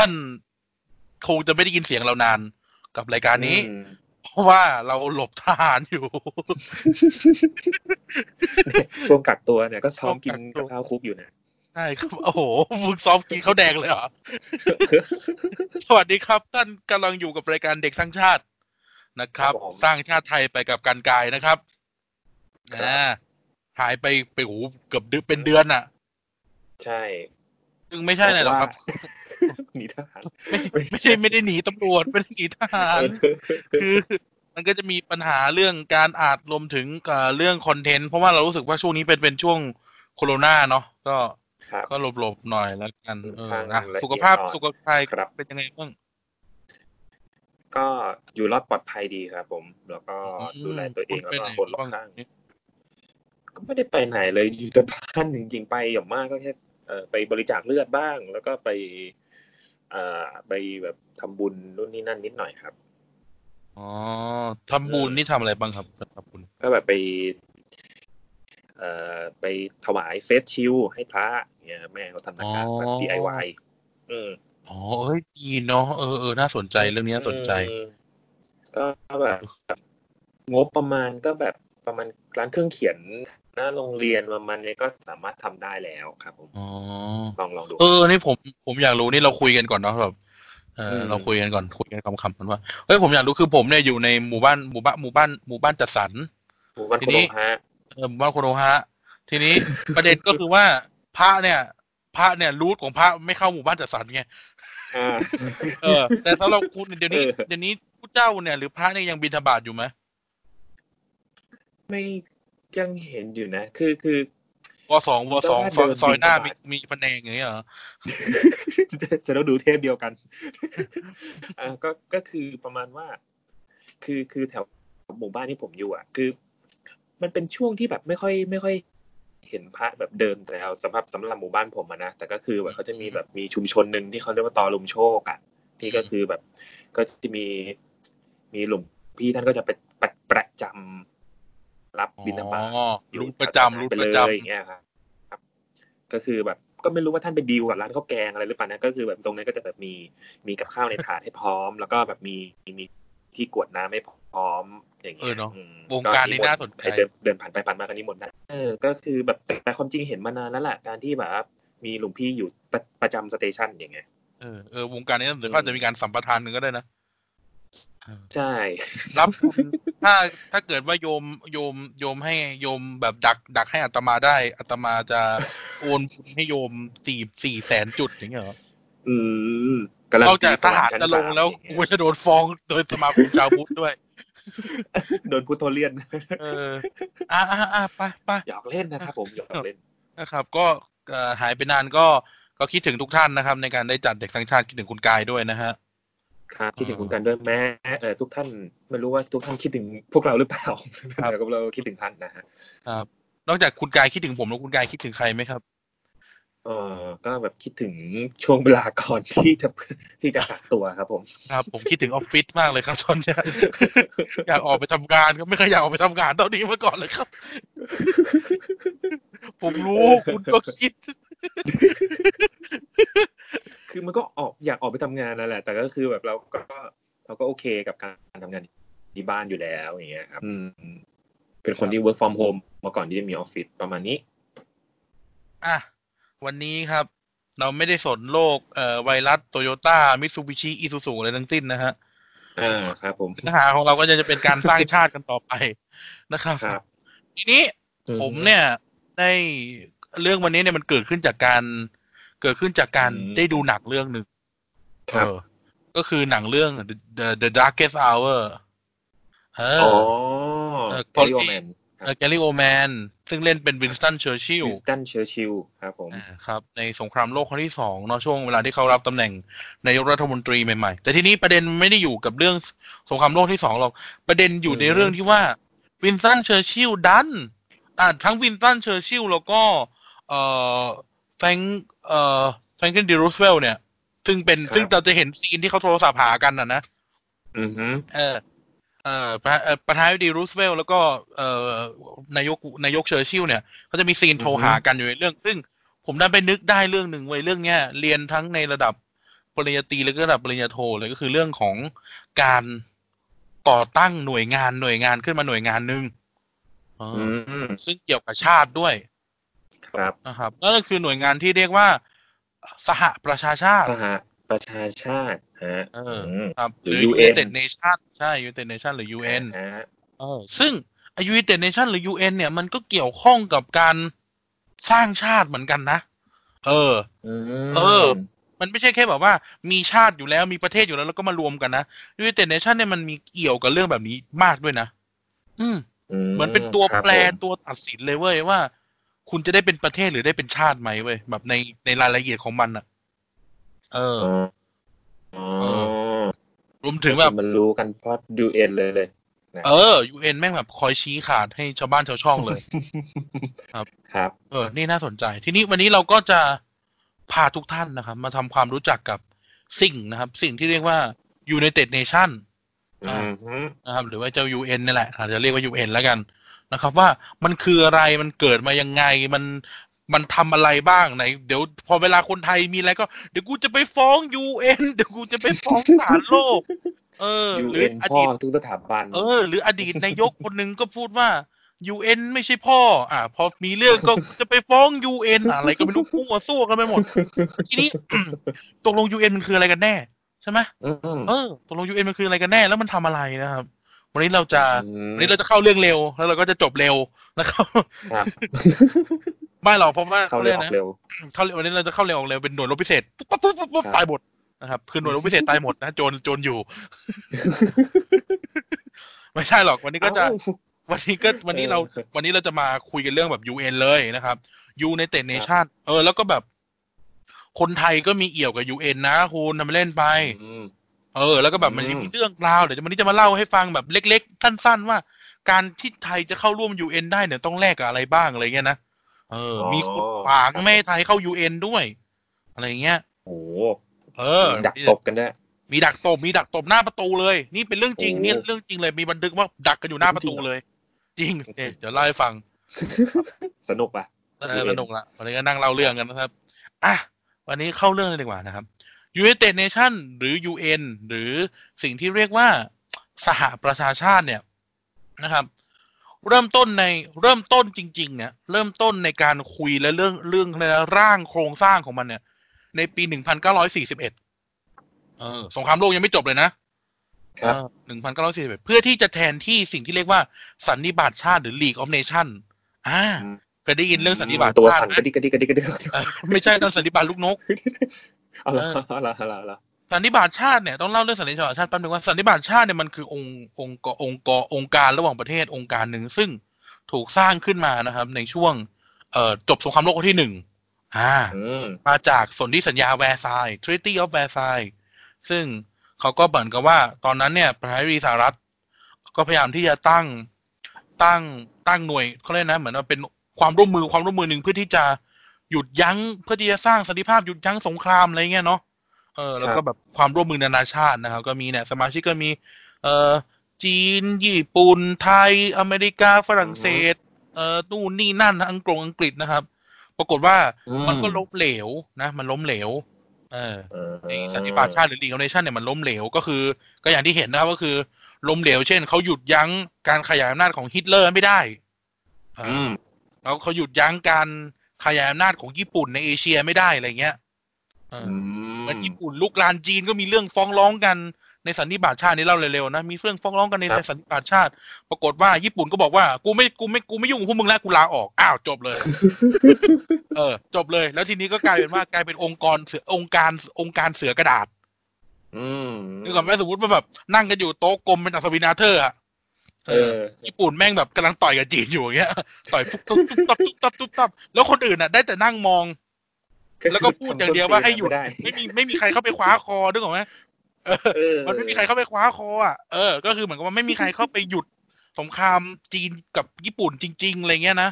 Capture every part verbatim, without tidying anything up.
ท่านคงจะไม่ได้ยินเสียงเรานานกับรายการนี้เพราะว่าเราหลบทหารอยู่ช่วงกักตัวเนี่ยก็ซ้อมกินกับข้าวคุกอยู่นะใช่ครับโอ้โหมึงซ้อมกินข้าวแดงเลยเหรอสวัสดีครับท่านกำลังอยู่กับรายการเด็กสร้างชาตินะครับสร้างชาติไทยไปกับการกายนะครับอ่าหายไปไปโหเกือบเป็นเดือนน่ะใช่ซึ่งไม่ใช่อะไรหรอกครับหนีทหารไม่ใช่ไม่ได้หนีตำรวจไม่ได้หนีทหารคือมันก็จะมีปัญหาเรื่องการอาจรวมถึงเรื่องคอนเทนต์เพราะว่าเรารู้สึกว่าช่วงนี้เป็นเป็นช่วงโควิดเนาะก็ก็หลบๆหน่อยแล้วกันเออนะสุขภาพสุขภาพเป็นยังไงบ้างก็อยู่รอดปลอดภัยดีครับผมแล้วก็ดูแลตัวเองแล้วก็คนรอบข้างก็ไม่ได้ไปไหนเลยอยู่แต่บ้านจริงๆไปอย่างมากก็แค่ไปบริจาคเลือดบ้างแล้วก็ไปไปแบบทำบุญนู่นนี่นั่นนิดหน่อยครับอ๋อทำบุญนี่ทำอะไรบ้างครับทำบุญก็แบบไปไปถวายเฟซชิลให้พระเนี่ยแม่เขาทำตะกร้าแบบ ดี ไอ วาย อืมอ๋อเฮ้ยดีเนาะเออๆน่าสนใจเรื่องนี้น่าสนใจก็แบบงบประมาณก็แบบประมาณร้านเครื่องเขียนหน้าโรงเรียนประมาณนี้ก็สามารถทำได้แล้วครับผมอ๋อลองลองดูเออนี่ผมผมอยากรู้นี่เราคุยกันก่อนเนาะแบบเออเราคุยกันก่อนคุยกันคำๆกันว่าเฮ้ยผมอยากรู้คือผมเนี่ยอยู่ในหมู่บ้านหมู่บ้านหมู่บ้านหมู่บ้านจัดสรรหมู่บ้านโคโนฮะเออหมู่บ้านโคโนฮะทีนี้ประเด็นก็คือว่าพระเนี่ยพระเนี่ยรูทของพระไม่เข้าหมู่บ้านจัดสรรไงอ่าเออแต่ถ้าเราคุณเดี๋ยวนี้เดี๋ยวนี้พุทธเจ้าเนี่ยหรือพระเนี่ยยังบิณฑบาตอยู่มั้ยไม่ยังเห็นอยู่นะคือคือวสองวสองซอยหน้ามีมีพระแนงอย่างเงี้ยเหรอจะเราดูเทปเดียวกันอ่าก็ก็คือประมาณว่าคือคือแถวหมู่บ้านที่ผมอยู่อ่ะคือมันเป็นช่วงที่แบบไม่ค่อยไม่ค่อยเห็นพระแบบเดินแต่เอาสำหรับสำหรับหมู่บ้านผมอะนะแต่ก็คือแบบเขาจะมีแบบมีชุมชนหนึ่งที่เขาเรียกว่าตอลุมโชคอะที่ก็คือแบบก็จะมีมีหลวงพี่ท่านก็จะไปประจำรับบิณฑบาตอยู่ประจำไปเลยอย่างเงี้ยครับก็คือแบบก็ไม่รู้ว่าท่านไปดีลกับร้านข้าวแกงอะไรหรือเปล่านะก็คือแบบตรงนั้นก็จะแบบมีมีกับข้าวในถาดให้พร้อมแล้วก็แบบมีมีที่กวดน้ำให้พร้อมอย่างเงี้ยโครงการนี้น่าสนใจเดินผ่านไปผ่านมากันนิมนต์นะเออก็คือแบบแต่ความจริงเห็นมานานแล้วแหละการที่แบบมีหลวงพี่อยู่ประจำสเตชันอย่างเงี้ยเออเออวงการนี้หรือว่าจะมีการสัมปทานกันก็ได้นะใช่รับถ้าถ้าเกิดว่าโยมโยมโยมให้โยมแบบดักดักให้อาตมาได้อาตมาจะโอนให้โยมสี่สี่แสนจุดอย่างเงี้ยอืมนอกจากทหารจะลงแล้วกูจะโดนฟ้องโดยสมาคมชาวพุทธด้วยโดนพุทโธเลียนเอออ่ะๆๆไปๆหยอกเล่นนะครับผมหยอกเล่นนะครับก็หายไปนานก็ก็คิดถึงทุกท่านนะครับในการได้จัดเด็กสร้างชาติคิดถึงคุณกายด้วยนะฮะครับคิดถึงคุณกันด้วยแม้เอ่อทุกท่านไม่รู้ว่าทุกท่านคิดถึงพวกเราหรือเปล่าแต่ก็เราคิดถึงท่านนะฮะครับนอกจากคุณกายคิดถึงผมแล้วคุณกายคิดถึงใครมั้ยครับเออก็แบบคิดถึงช่วงเวลาก่อนที่จะที่จะกักตัวครับผมครับผมคิดถึงออฟฟิศมากเลยครับตอนนี้อยากออกไปทำงานก็ไม่เคยอยากออกไปทำงานตอนนี้มาก่อนเลยครับผมรู้คุณก็คิดคือมันก็ออกอยากออกไปทำงานนั่นแหละแต่ก็คือแบบเราก็เราก็โอเคกับการทำงานที่บ้านอยู่แล้วอย่างเงี้ยครับเป็นคนที่ work from home มาก่อนที่จะมีออฟฟิศประมาณนี้อ่ะวันนี้ครับเราไม่ได้สนโลกเอ่อไวรัส Toyota Mitsubishi Isuzu อะไรทั้งสิ้นนะฮะเออครับผมปัญหาของเราก็จะเป็นการสร้างชาติกันต่อไปนะครับครับทีนี้ผมเนี่ยได้เรื่องวันนี้เนี่ยมันเกิดขึ้นจากการเกิดขึ้นจากการได้ดูหนังเรื่องนึงครับก็คือหนังเรื่อง The, The Darkest Hour เอออ๋อ Gary Oldman เออ Gary Oldman ซึ่งเล่นเป็น Winston Churchill Winston Churchill ครับผมครับในสงครามโลกครั้งที่สองเนาะช่วงเวลาที่เขารับตำแหน่งนายกรัฐมนตรีใหม่ๆแต่ทีนี้ประเด็นไม่ได้อยู่กับเรื่องสงครามโลกที่สองหรอกประเด็นอยู่ในเรื่องที่ว่า Winston Churchill ดันอ่ะทั้ง Winston Churchill แล้วก็เอ่อแฟรงค์เอ่อแฟรงค์ลิน ดี รูสเวลต์เนี่ยซึ่งเป็นซึ่งเราจะเห็นซีนที่เขาโทรศัพท์หากันน่ะนะอือฮึเออเอ่อประธานาธิบดีรูสเวลต์แล้วก็เอ่อนายกนายกเชอร์ชิลเนี่ยเขาจะมีซีนโทรหากันอยู่ในเรื่องซึ่งผมได้ไปนึกได้เรื่องนึงไว้เรื่องเนี้ยเรียนทั้งในระดับ ปริญญาตรีและระดับปริญญาโทเลยก็คือเรื่องของการก่อตั้งหน่วยงานหน่วยงานขึ้นมาหน่วยงานนึงซึ่งเกี่ยวกับชาติด้วยครับนะครับนั่นก็คือหน่วยงานที่เรียกว่าสหประชาชาติสหประชาชาติฮะเออครับหรือ United Nation ใช่ United Nation หรือ ยู เอ็น ฮะเออซึ่ง United Nation หรือ ยู เอ็น เนี่ยมันก็เกี่ยวข้องกับการสร้างชาติเหมือนกันนะเออเออมันไม่ใช่แค่แบบว่ามีชาติอยู่แล้วมีประเทศอยู่แล้วแล้วก็มารวมกันนะ United Nation เนี่ยมันมีเกี่ยวกับเรื่องแบบนี้มากด้วยนะอืมเหมือนเป็นตัวแปรตัวตัดสินเลยเว้ยว่าคุณจะได้เป็นประเทศหรือได้เป็นชาติไหมเว้ยแบบในในรายละเอียดของมันอ่ะเอออ๋อรวมถึงแบบมันรู้กันเพราะ ยู เอ็น เลยเลยเออ ยู เอ็น แม่งแบบคอยชี้ขาดให้ชาวบ้านชาวช่องเลยครับครับเออนี่น่าสนใจทีนี้วันนี้เราก็จะพาทุกท่านนะครับมาทำความรู้จักกับสิ่งนะครับสิ่งที่เรียกว่า United Nation อือฮึนะครับหรือว่าเจ้า ยู เอ็น นี่แหละอาจจะเรียกว่า ยู เอ็น แล้วกันนะครับว่ามันคืออะไรมันเกิดมายังไงมันมันทำอะไรบ้างไหนเดี๋ยวพอเวลาคนไทยมีอะไรก็เดี๋ยวกูจะไปฟ้อง ยู เอ็น เดี๋ยวกูจะไปฟ้องศาลโลกเออ ยู เอ็น หรืออดีตทุกสถาบันเออหรืออดีตนายกคนนึงก็พูดว่า ยู เอ็น ไม่ใช่พ่ออ่ะพอมีเรื่องก็จะไปฟ้อง ยู เอ็น อะไรก็ไม่รู้พุ่งมาสู้กันไปหมดทีนี้ตกลง ยู เอ็น มันคืออะไรกันแน่ใช่มั้ยเออตกลง ยู เอ็น มันคืออะไรกันแน่แล้วมันทำอะไรนะครับวันนี้เราจะวันนี้เราจะเข้าเรื่องเร็วแล้วเราก็จะจบเร็วนะครับครับไม่หรอกเพราะว่าเข้าเร็วนะเข้าวันนี้เราจะเข้าเร็วออกเร็วเป็นหน่วยรบพิเศษปุ๊บปุ๊บปุ๊บตายหมดนะครับคือหน่วยรบพิเศษตายหมดนะโจรโจรอยู่ไม่ใช่หรอกวันนี้ก็จะวันนี้ก็วันนี้เราวันนี้เราจะมาคุยกันเรื่องแบบ ยู เอ็น เลยนะครับ United Nation เออแล้วก็แบบคนไทยก็มีเอี่ยวกับ ยู เอ็น นะคุณทำเล่นไปเออแล้วก็แบบมันมีเรื่องราวเดี๋ยววันนี้จะมาเล่าให้ฟังแบบเล็กๆสั้นๆว่าการที่ไทยจะเข้าร่วม ยู เอ็น ได้เนี่ยต้องแลกกับอะไรบ้างอะไรเงี้ยนะเออมีกฎขวางไม่ให้ไทยเข้า ยู เอ็น ด้วยอะไรเงี้ยโอ้เออดักตบกันด้วยมีดักตบมีดักตบหน้าประตูเลยนี่เป็นเรื่องจริงนี่เรื่องจริงเลยมีบันทึกว่าดักกันอยู่หน้าประตูเลยจริงเดี๋ยวเล่าให้ฟังสนุกป่ะสนุกละวันนี้ก็นั่งเล่าเรื่องกันนะครับอ่ะวันนี้เข้าเรื่องเลยดีกว่านะครับUnited Nation หรือ ยู เอ็น หรือสิ่งที่เรียกว่าสหประชาชาติเนี่ยนะครับเริ่มต้นในเริ่มต้นจริงๆเนี่ยเริ่มต้นในการคุยและเรื่องเรื่องในร่างโครงสร้างของมันเนี่ยในปีหนึ่งพันเก้าร้อยสี่สิบเอ็ดเออสงครามโลกยังไม่จบเลยนะครับหนึ่งพันเก้าร้อยสี่สิบเอ็ดเพื่อที่จะแทนที่สิ่งที่เรียกว่าสันนิบาตชาติหรือ League of Nation อ่าเคยได้ยินเรื่องสันนิบาตตัวสั่นกระดิกกระดิกกระดิกกระดิกไม่ใช่สันนิบาตลูกนกเอาละเอาละเอาละเอาละสันนิบาตชาติเนี่ยต้องเล่าเรื่องสันนิบาตชาติแป๊บนึงว่าสันนิบาตชาติเนี่ยมันคือองค์องค์องค์องค์การระหว่างประเทศองค์การหนึ่งซึ่งถูกสร้างขึ้นมานะครับในช่วงเอ่อจบสงครามโลกครั้งที่หนึ่งอ่ามาจากสนธิสัญญาแวร์ซายน์ Treaty of Versailles ซึ่งเขาก็บ่นกันว่าตอนนั้นเนี่ยประธานาธิบดีสหรัฐก็พยายามที่จะตั้งตั้งตั้งหน่วยเขาเรียกนะเหมือนว่าเป็นความร่วมมือความร่วมมือหนึ่งเพื่อที่จะหยุดยั้งเพื่อที่จะสร้างสันติภาพหยุดยั้งสงครามอะไรเงี้ยเนาะเออแล้วก็แบบความร่วมมือนานาชาตินะครับก็มีเนี่ยสมาชิกก็มีเอ่อจีนญี่ปุ่นไทยอเมริกาฝรั่งเศสเอ่อนู่นนี่นั่นอังกฤษอังกฤษนะครับปรากฏว่ามันก็ล้มเหลวนะมันล้มเหลวเออไอ้สันติภาพชาติหรือ League of Nations เนี่ยมันล้มเหลวก็คือก็อย่างที่เห็นนะครับก็คือล้มเหลวเช่นเค้าหยุดยั้งการขยายอำนาจของฮิตเลอร์ไม่ได้อืมแล้วเค้าหยุดยั้งการขยายอำนาจของญี่ปุ่นในเอเชียไม่ได้อะไรเงี้ยมันญี่ปุ่นลุกลานจีนก็มีเรื่องฟ้องร้องกันในสันนิบาตชาตินี่เล่าเร็วๆนะมีเรื่องฟ้องร้องกันในสันนิบาตชาติปรากฏว่าญี่ปุ่นก็บอกว่ากูไม่กูไม่กูไม่ยุ่งกับพวกมึงแล้วกูลาออกอ้าวจบเลย เออจบเลยแล้วทีนี้ก็กลายเป็นว่ากลายเป็นองค์กรองค์การองค์การเสือกระดาษอืมนึกออกมั้ยสมมุติว่าแบบนั่งกันอยู่โต๊ะกลมเป็นอัศวินอาเธอร์อะเออญี่ปุ่นแม่งแบบกำลังต่อยกับจีนอยู่อย่างเงี้ยต่อยปุ๊บตุ๊บตุ๊บตุ๊บตุ๊บตุ๊บตุ๊บแล้วคนอื่นน่ะได้แต่นั่งมองแล้วก็พูดอย่างเดียวว่าให้หยุดไม่มีไม่มีใครเข้าไปคว้าคอนึกออกไหมเออมันไม่มีใครเข้าไปคว้าคออ่ะเออก็คือเหมือนกับว่าไม่มีใครเข้าไปหยุดสงครามจีนกับญี่ปุ่นจริงๆอะไรเงี้ยนะ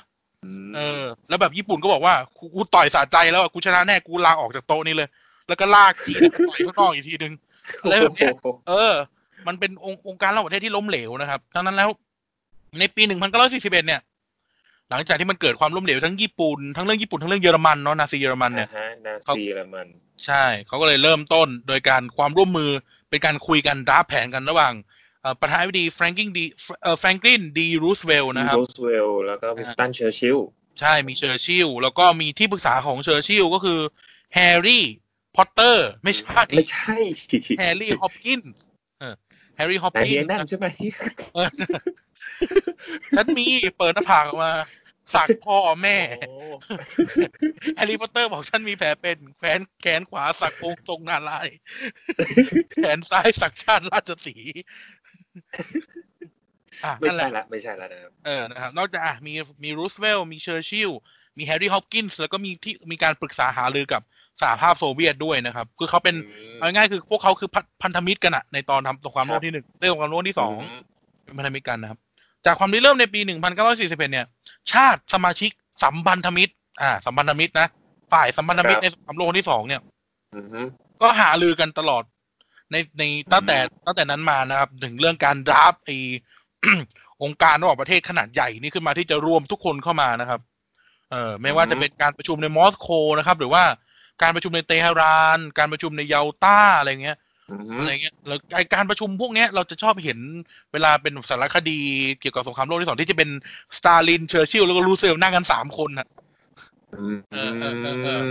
เออแล้วแบบญี่ปุ่นก็บอกว่ากูต่อยสะใจแล้วกูชนะแน่กูลาออกจากโต๊ะนี้เลยแล้วก็ลากจีนต่อยข้างนอกอีกทีนึงอะไรแบบเนี้ยเออมันเป็นองค์การระหว่างประเทศที่ล้มเหลวนะครับดังนั้นแล้วในปีหนึ่งพันเก้าร้อยสี่สิบเอ็ดเนี่ย หลังจากที่มันเกิดความล้มเหลวทั้งญี่ปุ่นทั้งเรื่องญี่ปุ่นทั้งเรื่องเยอรมันเนาะนาซีเยอรมันเนี่ยนาซีเยอรมันใช่เขาก็เลยเริ่มต้นโดยการความร่วมมือเป็นการคุยกันดราฟแผนกันระหว่างประธานาธิบดีแฟรงคลินดีแฟรงคลินดีรูสเวลล์นะครับรูสเวลล์แล้วก็วินสตันเชอร์ชิลล์ใช่มีเชอร์ชิลล์แล้วก็มีที่ปรึกษาของเชอร์ชิลล์ก็คือแฮร์รี่พอตเตอร์ไม่ใช่ไม่ใช่แฮร์รี่ฮอปกินส์เออแฮร์รี่ฮอปกินส์นั่นใช่ไหมฉันมีเปิดหน้าผากออกมาสักพ่อแม่แฮร์รี่พอตเตอร์บอกฉันมีแผลเป็นแขนแขนขวาสักองค์ทรงนารายณ์แขนซ้ายสักชาติราชสีห์ไม่ใช่ละไม่ใช่ละนะครับเออนะครับนอกจากมีมีรูสเวลล์มีเชอร์ชิลล์มีแฮร์รี่ฮอปกินส์แล้วก็มีที่มีการปรึกษาหารือกับสหภาพโซเวียตด้วยนะครับคือเขาเป็นเอาง่ายคือพวกเขาคือพันธมิตรกันอะในตอนทำสงครามโลกที่หนึ่งเรื่องสงครามโลกที่สองเป็นพันธมิตรกันนะครับจากความริเริ่มในปีหนึ่งพันเก้าร้อยสี่สิบเอ็ดเนี่ยชาติสมาชิกสัมพันธมิตรอ่าสัมพันธมิตรนะฝ่ายสัมพันธมิตรในสงครามโลกที่สองเนี่ยก็หารือกันตลอดในในตั้งแต่ตั้งแต่นั้นมานะครับถึงเรื่องการดราฟต์ไอ้องค์การระหว่างประเทศขนาดใหญ่นี่ขึ้นมาที่จะรวมทุกคนเข้ามานะครับเอ่อไม่ว่าจะเป็นการประชุมในมอสโกนะครับหรือว่าการประชุมในเตหะรานการประชุมในเยาตาอะไรเงี้ยอะไรเงี้ยแล้วการประชุมพวกเนี้ยเราจะชอบเห็นเวลาเป็นสารคดีเกี่ยวกับสงครามโลกที่สองที่จะเป็นสตาลินเชอร์ชิลแล้วก็รูสเวลล์นั่งกันสามคนน่ะเออเออเออเออ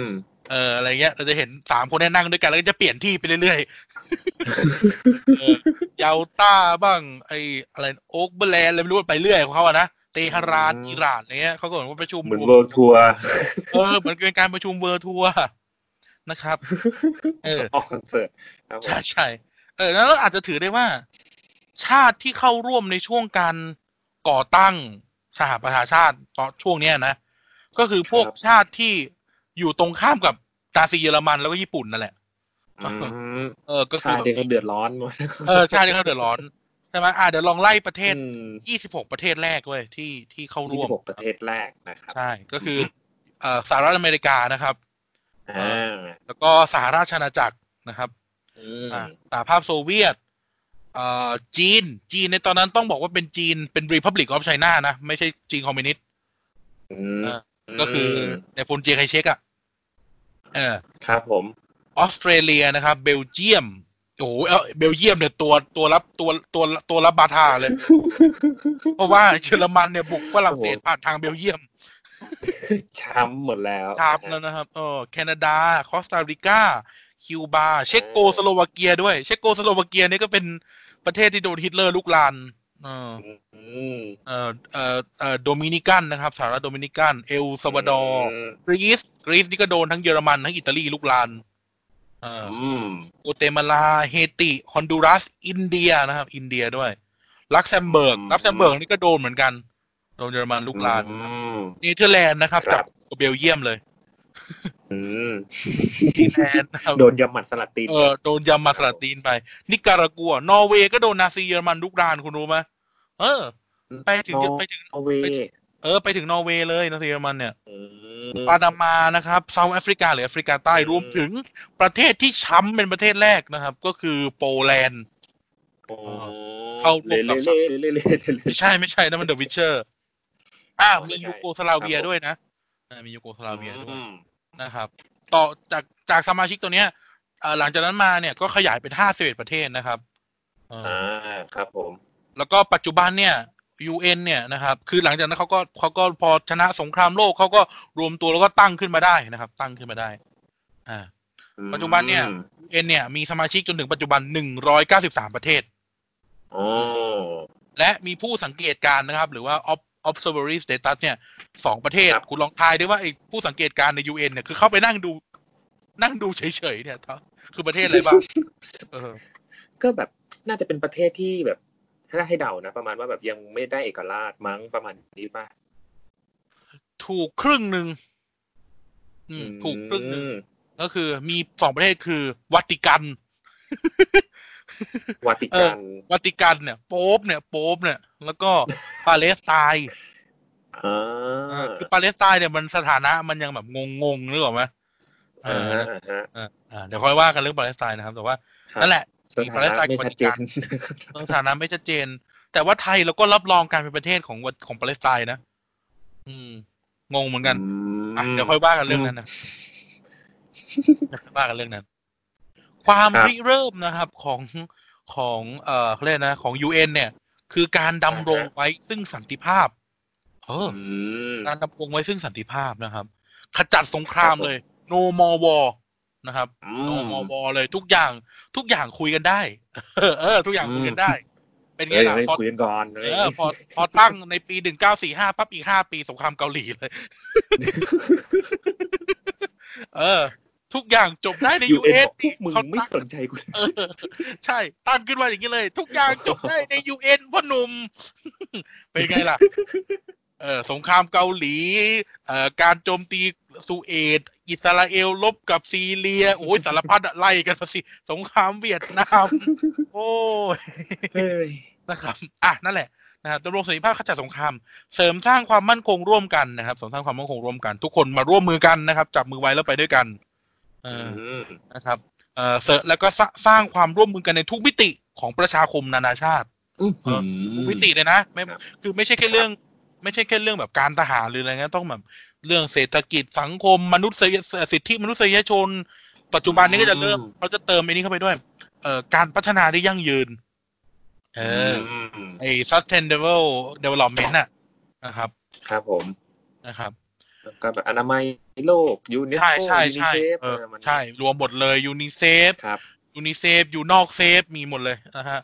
เอออะไรเงี้ยเราจะเห็นสามคนเนี่ยนั่งด้วยกันแล้วก็จะเปลี่ยนที่ไปเรื่อยๆเยาตาบ้างไอ้อะไรโอ๊คเบอร์แลนด์อะไรไม่รู้ไปเรื่อยของเขาอ่ะนะเตหะรานอิหร่านอะไรเงี้ยเขาก็เหมือนว่าประชุมเหมือนเวิลด์ทัวร์เออเหมือนเป็นการประชุมเวิลด์ทัวร์นะครับเออออกคอนเสิร์ตใช่ใช่เออแล้วอาจจะถือได้ว่าชาติที่เข้าร่วมในช่วงการก่อตั้งสหประชาชาติตอนช่วงเนี้ยนะก็คือพวกชาติที่อยู่ตรงข้ามกับนาซีเยอรมันแล้วก็ญี่ปุ่นนั่นแหละเออก็คือชาติที่เขาเดือดร้อนเออชาติที่เขาเดือดร้อนใช่ไหมอ่ะเดี๋ยวลองไล่ประเทศยี่สิบหกประเทศแรกเว้ยที่ที่เข้าร่วมยี่สิบหกประเทศแรกนะครับใช่ก็คือเอ่อสหรัฐอเมริกานะครับแล้วก็สหราชอาณาจักรนะครับสหภาพโซเวียตจีนจีนในตอนนั้นต้องบอกว่าเป็นจีนเป็น Republic of China นะไม่ใช่จีนคอมมิวนิสต์ก็คือในพลเจไคเชกอ่ะเออครับผมออสเตรเลียนะครับเบลเยียมโอ้โหเบลเยียมเนี่ยตัวตัวรับตัวตัวตัวรับบาทาเลยเพราะว่าเยอรมันเนี่ยบุกฝรั่งเศสผ่านทางเบลเยียมช้ำหมดแล้วช้ำแล้วนะครับเออแคนาดาคอสตาริกาคิวบาเช็กโกสโลวาเกียด้วยเช็กโกสโลวาเกียนี่ก็เป็นประเทศที่โดนฮิตเลอร์ลุกลานเออเออเออเออโดมินิกันนะครับสหรัฐโดมินิกันเอลซัลวาดอร์กรีซกรีซนี่ก็โดนทั้งเยอรมันทั้งอิตาลีลุกลานเออโกเตมาลาเฮติฮอนดูรัสอินเดียนะครับอินเดียด้วยลักเซมเบิร์กลักเซมเบิร์กนี่ก็โดนเหมือนกันโดนเยอรมันลุกลานเนเธอร์แลนด์นะครับจับเบลเยียมเลยเนเธอร์แลนด์โดนยำหมัดสลัดตีนเออโดนยำหมัดสลัดตีนไปนิการากัวนอร์เวย์ก็โดนนาซีเยอรมันลุกรานคุณรู้ไหมเออไปถึงไปถึงนอร์เวย์เออไปถึงนอร์เวย์เลยนาซีเยอรมันเนี่ยปานามานะครับเซาท์แอฟริกาหรือแอฟริกาใต้รวมถึงประเทศที่ช้ำเป็นประเทศแรกนะครับก็คือโปแลนด์เข้าร่วมกับไม่ใช่ไม่ใช่นะมันเดอะวิชเชอร์อ่ามียูโกสลาเวียด้วยนะมียูโกสลาเวียด้วยนะครับต่อจากจากสมาชิกตัวเนี้ยหลังจากนั้นมาเนี่ยก็ขยายเป็นห้าสิบเอ็ดประเทศนะครับอ่าครับผมแล้วก็ปัจจุบันเนี่ย ยู เอ็น เนี่ยนะครับคือหลังจากนั้นเขาก็เขาก็พอชนะสงครามโลกเขาก็รวมตัวแล้วก็ตั้งขึ้นมาได้นะครับตั้งขึ้นมาได้อ่าปัจจุบันเนี่ย ยู เอ็น เนี่ยมีสมาชิกจนถึงปัจจุบันหนึ่งร้อยเก้าสิบสามประเทศโอ้และมีผู้สังเกตการนะครับหรือว่าobservatory status เนี่ยสองประเทศคุณลองทายได้ว่าไอ้ผู้สังเกตการใน ยู เอ็น เนี่ยคือเข้าไปนั่งดูนั่งดูเฉยๆเนี่ยคือประเทศอะไรบ้างเออก็แบบน่าจะเป็นประเทศที่แบบถ้าให้เดานะประมาณว่าแบบยังไม่ได้เอกราชมั้งประมาณนี้ป่ะถูกครึ่งนึงอืมถูกครึ่งนึงก็คือมีสองประเทศคือวัติกันวัติกันวัติกันเนี่ยโป๊ปเนี่ยโป๊ปเนี่ยแล้วก็ปาเลสไตน์อ่าคือปาเลสไตน์เนี่ยมันสถานะมันยังแบบงงๆนึกออกมั้ยเอออ่าเดี๋ยวค่อยว่ากันเรื่องปาเลสไตน์นะครับแต่ว่านั่นแหละมีปาเลสไตน์กับวัติกันสถานะไม่ชัดเจนแต่ว่าไทยเราก็รับรองการเป็นประเทศของของปาเลสไตน์นะ อืมงงเหมือนกันอ่ะเดี๋ยวค่อยว่ากันเรื่องนั้นนะว่ากันเรื่องนั้นความริเริ่มนะครับของของเอ่อเขาเรียกนะของ ยู เอ็น เนี่ยคือการดำรงไว้ซึ่งสันติภาพเออการดำรงไว้ซึ่งสันติภาพนะครับขจัดสงครามเลย no more war นะครับ no more war เลยทุกอย่างทุกอย่างคุยกันได้เออทุกอย่างคุยกันได้เป็นไงล่ะพอคุยกันก่อนเออพอพอตั้งในปีหนึ่งพันเก้าร้อยสี่สิบห้าปั๊บอีกห้าปีสงครามเกาหลีเลยเออทุกอย่างจบได้ใน ยู เอ็น มึงไม่สนใจกูเออใช่ตั้งขึ้นมาอย่างนี้เลยทุกอย่างจบได้ใน ยู เอ็น พ่อหนุ่มเป็นไงล่ะเออสงครามเกาหลีเอ่อการโจมตีซูเอตอิสราเอลลบกับซีเรียโอ้ยสารพัดไล่กันสิสงครามเวียดนามโอ้ยนะครับอ่ะนั่นแหละนะครับดำรงสันติภาพขจัดสงครามเสริมสร้างความมั่นคงร่วมกันนะครับเสริมสร้างความมั่นคงร่วมกันทุกคนมาร่วมมือกันนะครับจับมือไว้แล้วไปด้วยกันนะครับเอ่อแล้วก็สร้างความร่วมมือกันในทุกมิติของประชาคมนานาชาติทุกมิติเลยนะไม่คือไม่ใช่แค่เรื่องไม่ใช่แค่เรื่องแบบการทหารหรืออะไรเงี้ยต้องแบบเรื่องเศรษฐกิจสังคมมนุษยสิทธิมนุษยชนปัจจุบันนี้ก็จะเริ่มเขาจะเติมไอ้นี้เข้าไปด้วยเอ่อการพัฒนาที่ยั่งยืนเออไอ้ sustainable development น่ะนะครับครับผมนะครับก็แบบอนามัยโลกยูนิเซฟใช่ใช่ใช่เออใช่รวมหมดเลยยูนิเซฟครับยูนิเซฟอยู่นอกเซฟมีหมดเลยนะฮะ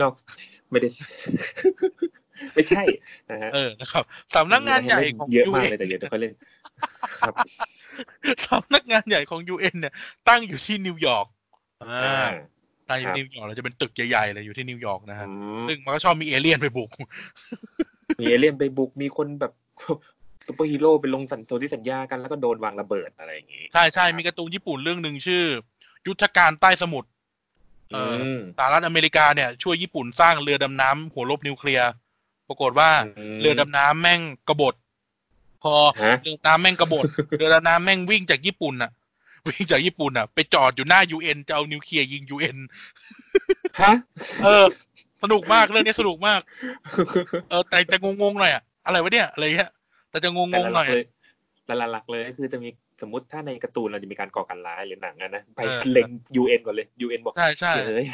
นอกไม่ได้ไม่ใช่นะฮะเออนะครับสำนักงานใหญ่ของเยอะมากเลยแต่เดี๋ยวค่อยเล่นครับสำนักงานใหญ่ของ ยู เอ็น เนี่ยตั้งอยู่ที่นิวยอร์กอ่าตั้งอยู่นิวยอร์กเราจะเป็นตึกใหญ่ๆเลยอยู่ที่นิวยอร์กนะฮะซึ่งมันก็ชอบมีเอเลี่ยนไปบุกมีเอเลี่ยนไปบุกมีคนแบบซูเปอร์ฮีโร่ไปลงสันโซที่สัญญากันแล้วก็โดนวางระเบิดอะไรอย่างงี้ใช่ๆมีการ์ตูนญี่ปุ่นเรื่องนึงชื่อยุทธการใต้สมุทรเออสหรัฐอเมริกาเนี่ยช่วยญี่ปุ่นสร้างเรือดำน้ำหัวลบนิวเคลียร์ปรากฏว่าเรือดำน้ำแม่งกบฏพอเรือดำน้ำแม่งกบฏเรือดำน้ำแม่งวิ่งจากญี่ปุ่นน่ะวิ่งจากญี่ปุ่นน่ะไปจอดอยู่หน้า ยู เอ็น จะเอานิวเคลียร์ยิง ยู เอ็น ฮะเออสนุกมากเรื่องนี้สนุกมากเออแต่จะงงๆหน่อยอ่ะอะไรวะเนี่ยอะไรเงี้ยแต่จะงงๆหน่อยแต่หลักๆเลยก็คือจะมีสมมติถ้าในการ์ตูนเราจะมีการก่อการร้ายหรือหนังอ่ะนะไปเล็ง ยู เอ็น ก่อนเลย ยู เอ็น บอกใช่ๆเฮ้ย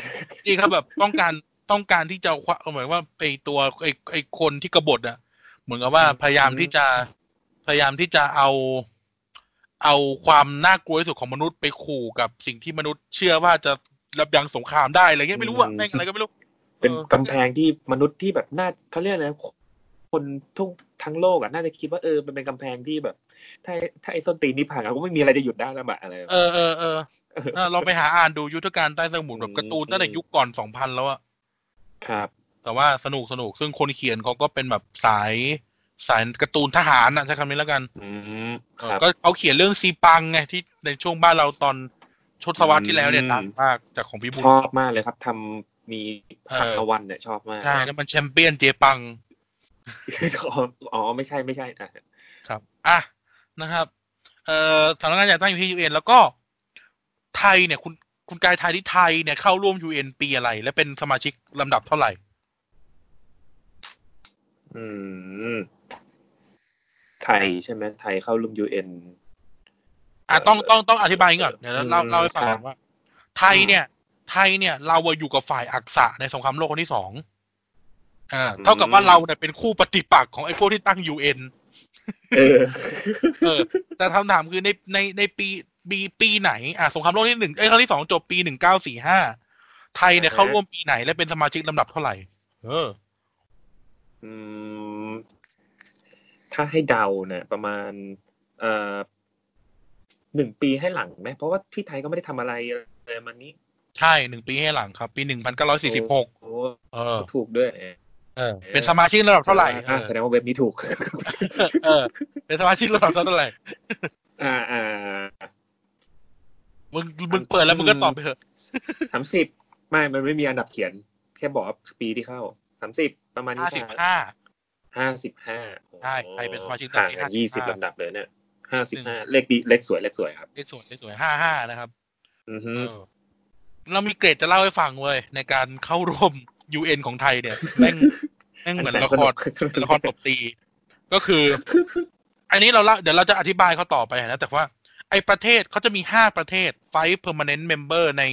นี่ครับแบบต้องการต้องการที่จะหมายว่าไอ้ตัวไอ้ไอ้คนที่กบฏอ่ะเหมือนกับว่าพยายามที่จะพยายามที่จะเอาเอาความน่ากลัวที่สุดของมนุษย์ไปขู่กับสิ่งที่มนุษย์เชื่อว่าจะรับยั้งสงครามได้อะไรเงี้ยไม่รู้อ่ะแม่งอะไรก็ไม่รู้เป็นกำแพงที่มนุษย์ที่แบบน่าเค้าเรียกอะไรคนทุกทั้งโลกอ่ะน่าจะคิดว่าเออมันเป็นกำแพงที่แบบถ้าถ้าไอ้ส้นตีนนี่พังก็ไม่มีอะไรจะหยุดได้แล้วแบบอะไรเออเออเออเราไปหาอ่านดูยุทธการใต้สมุทรแบบการ์ตูนตั้งแต่ยุคก่อน สองพัน แล้วอ่ะครับแต่ว่าสนุกสนุกซึ่งคนเขียนเขาก็เป็นแบบสายสายการ์ตูนทหารอ่ะใช้คำนี้แล้วกันก็เขาเขียนเรื่องซีปังไงที่ในช่วงบ้านเราตอนทศวรรษที่แล้วเนี่ยดังมากจากของพี่บุญชอบมากเลยครับทำมีพักละวันเนี่ยชอบมากใช่แล้วมันแชมเปี้ยนเจปังอ๋อไม่ใช่ไม่ใช่นะครับอ่ะนะครับเอ่อสำนักงานใหญ่ตั้งอยู่ที่ ยู เอ็น แล้วก็ไทยเนี่ยคุณคุณกายไทยที่ไทยเนี่ยเข้าร่วม ยู เอ็น ปีอะไรและเป็นสมาชิกลำดับเท่าไหร่อืมไทยใช่ไหมไทยเข้าร่วม ยู เอ็น อ่ะต้องต้องต้องอธิบายก่อนเดี๋ยวเราเล่าให้ฟังก่อนว่าไทยเนี่ยไทยเนี่ยเราอยู่กับฝ่ายอักษะในสงครามโลกครั้งที่สองอ่าเท่ากับว่าเราเนี่ยเป็นคู่ปฏิปักษ์ของไอ้พวกที่ตั้ง ยู เอ็น เออเออแต่คำถามคือในในในปีปีปีไหนอ่ะสงครามโลกที่หนึ่งเอ้ยครั้งที่สองจบปีหนึ่งพันเก้าร้อยสี่สิบห้าไทยเนี่ยเข้าร่วมปีไหนและเป็นสมาชิกลำดับเท่าไหร่เอออืมถ้าให้เดาเนี่ยประมาณเอ่อหนึ่งปีให้หลังมั้ยเพราะว่าที่ไทยก็ไม่ได้ทำอะไรอะไรมันนี้ใช่หนึ่งปีให้หลังครับปีหนึ่งพันเก้าร้อยสี่สิบหกเออถูกด้วยเออเป็นสมาชิกระดับเท่าไหร่อ่าแสดงว่าเว็บนี้ถูกเออเป็นสมาชิกระดับเท่าไหร่อ่าอ่ามึงมึงเปิดแล้วมึงก็ตอบไปเถอะสามสิบไม่มันไม่มีอันดับเขียนแค่บอกปีที่เข้าสามสิบประมาณนี้ห้าสิบห้า ห้าสิบห้าใช่ใครเป็นสมาชิกระดับที่ห้าสิบลำดับเลยเนี่ยห้าสิบห้าเลขดีเลขสวยเลขสวยครับเลขสวยเลขสวยห้าสิบห้านะครับอือฮึเรามีเกรดจะเล่าให้ฟังเว้ยในการเข้าร่วมยู เอ็น ของไทยเนี่ยแม่ง นั่นเหมือนละครละครตบตีก็คืออันนี้เราเดี๋ยวเราจะอธิบายเขาต่อไปนะแต่ว่าไอ้ประเทศเขาจะมีห้าประเทศไฟท์เพอร์มาเนนต์เมมเบอร์ใน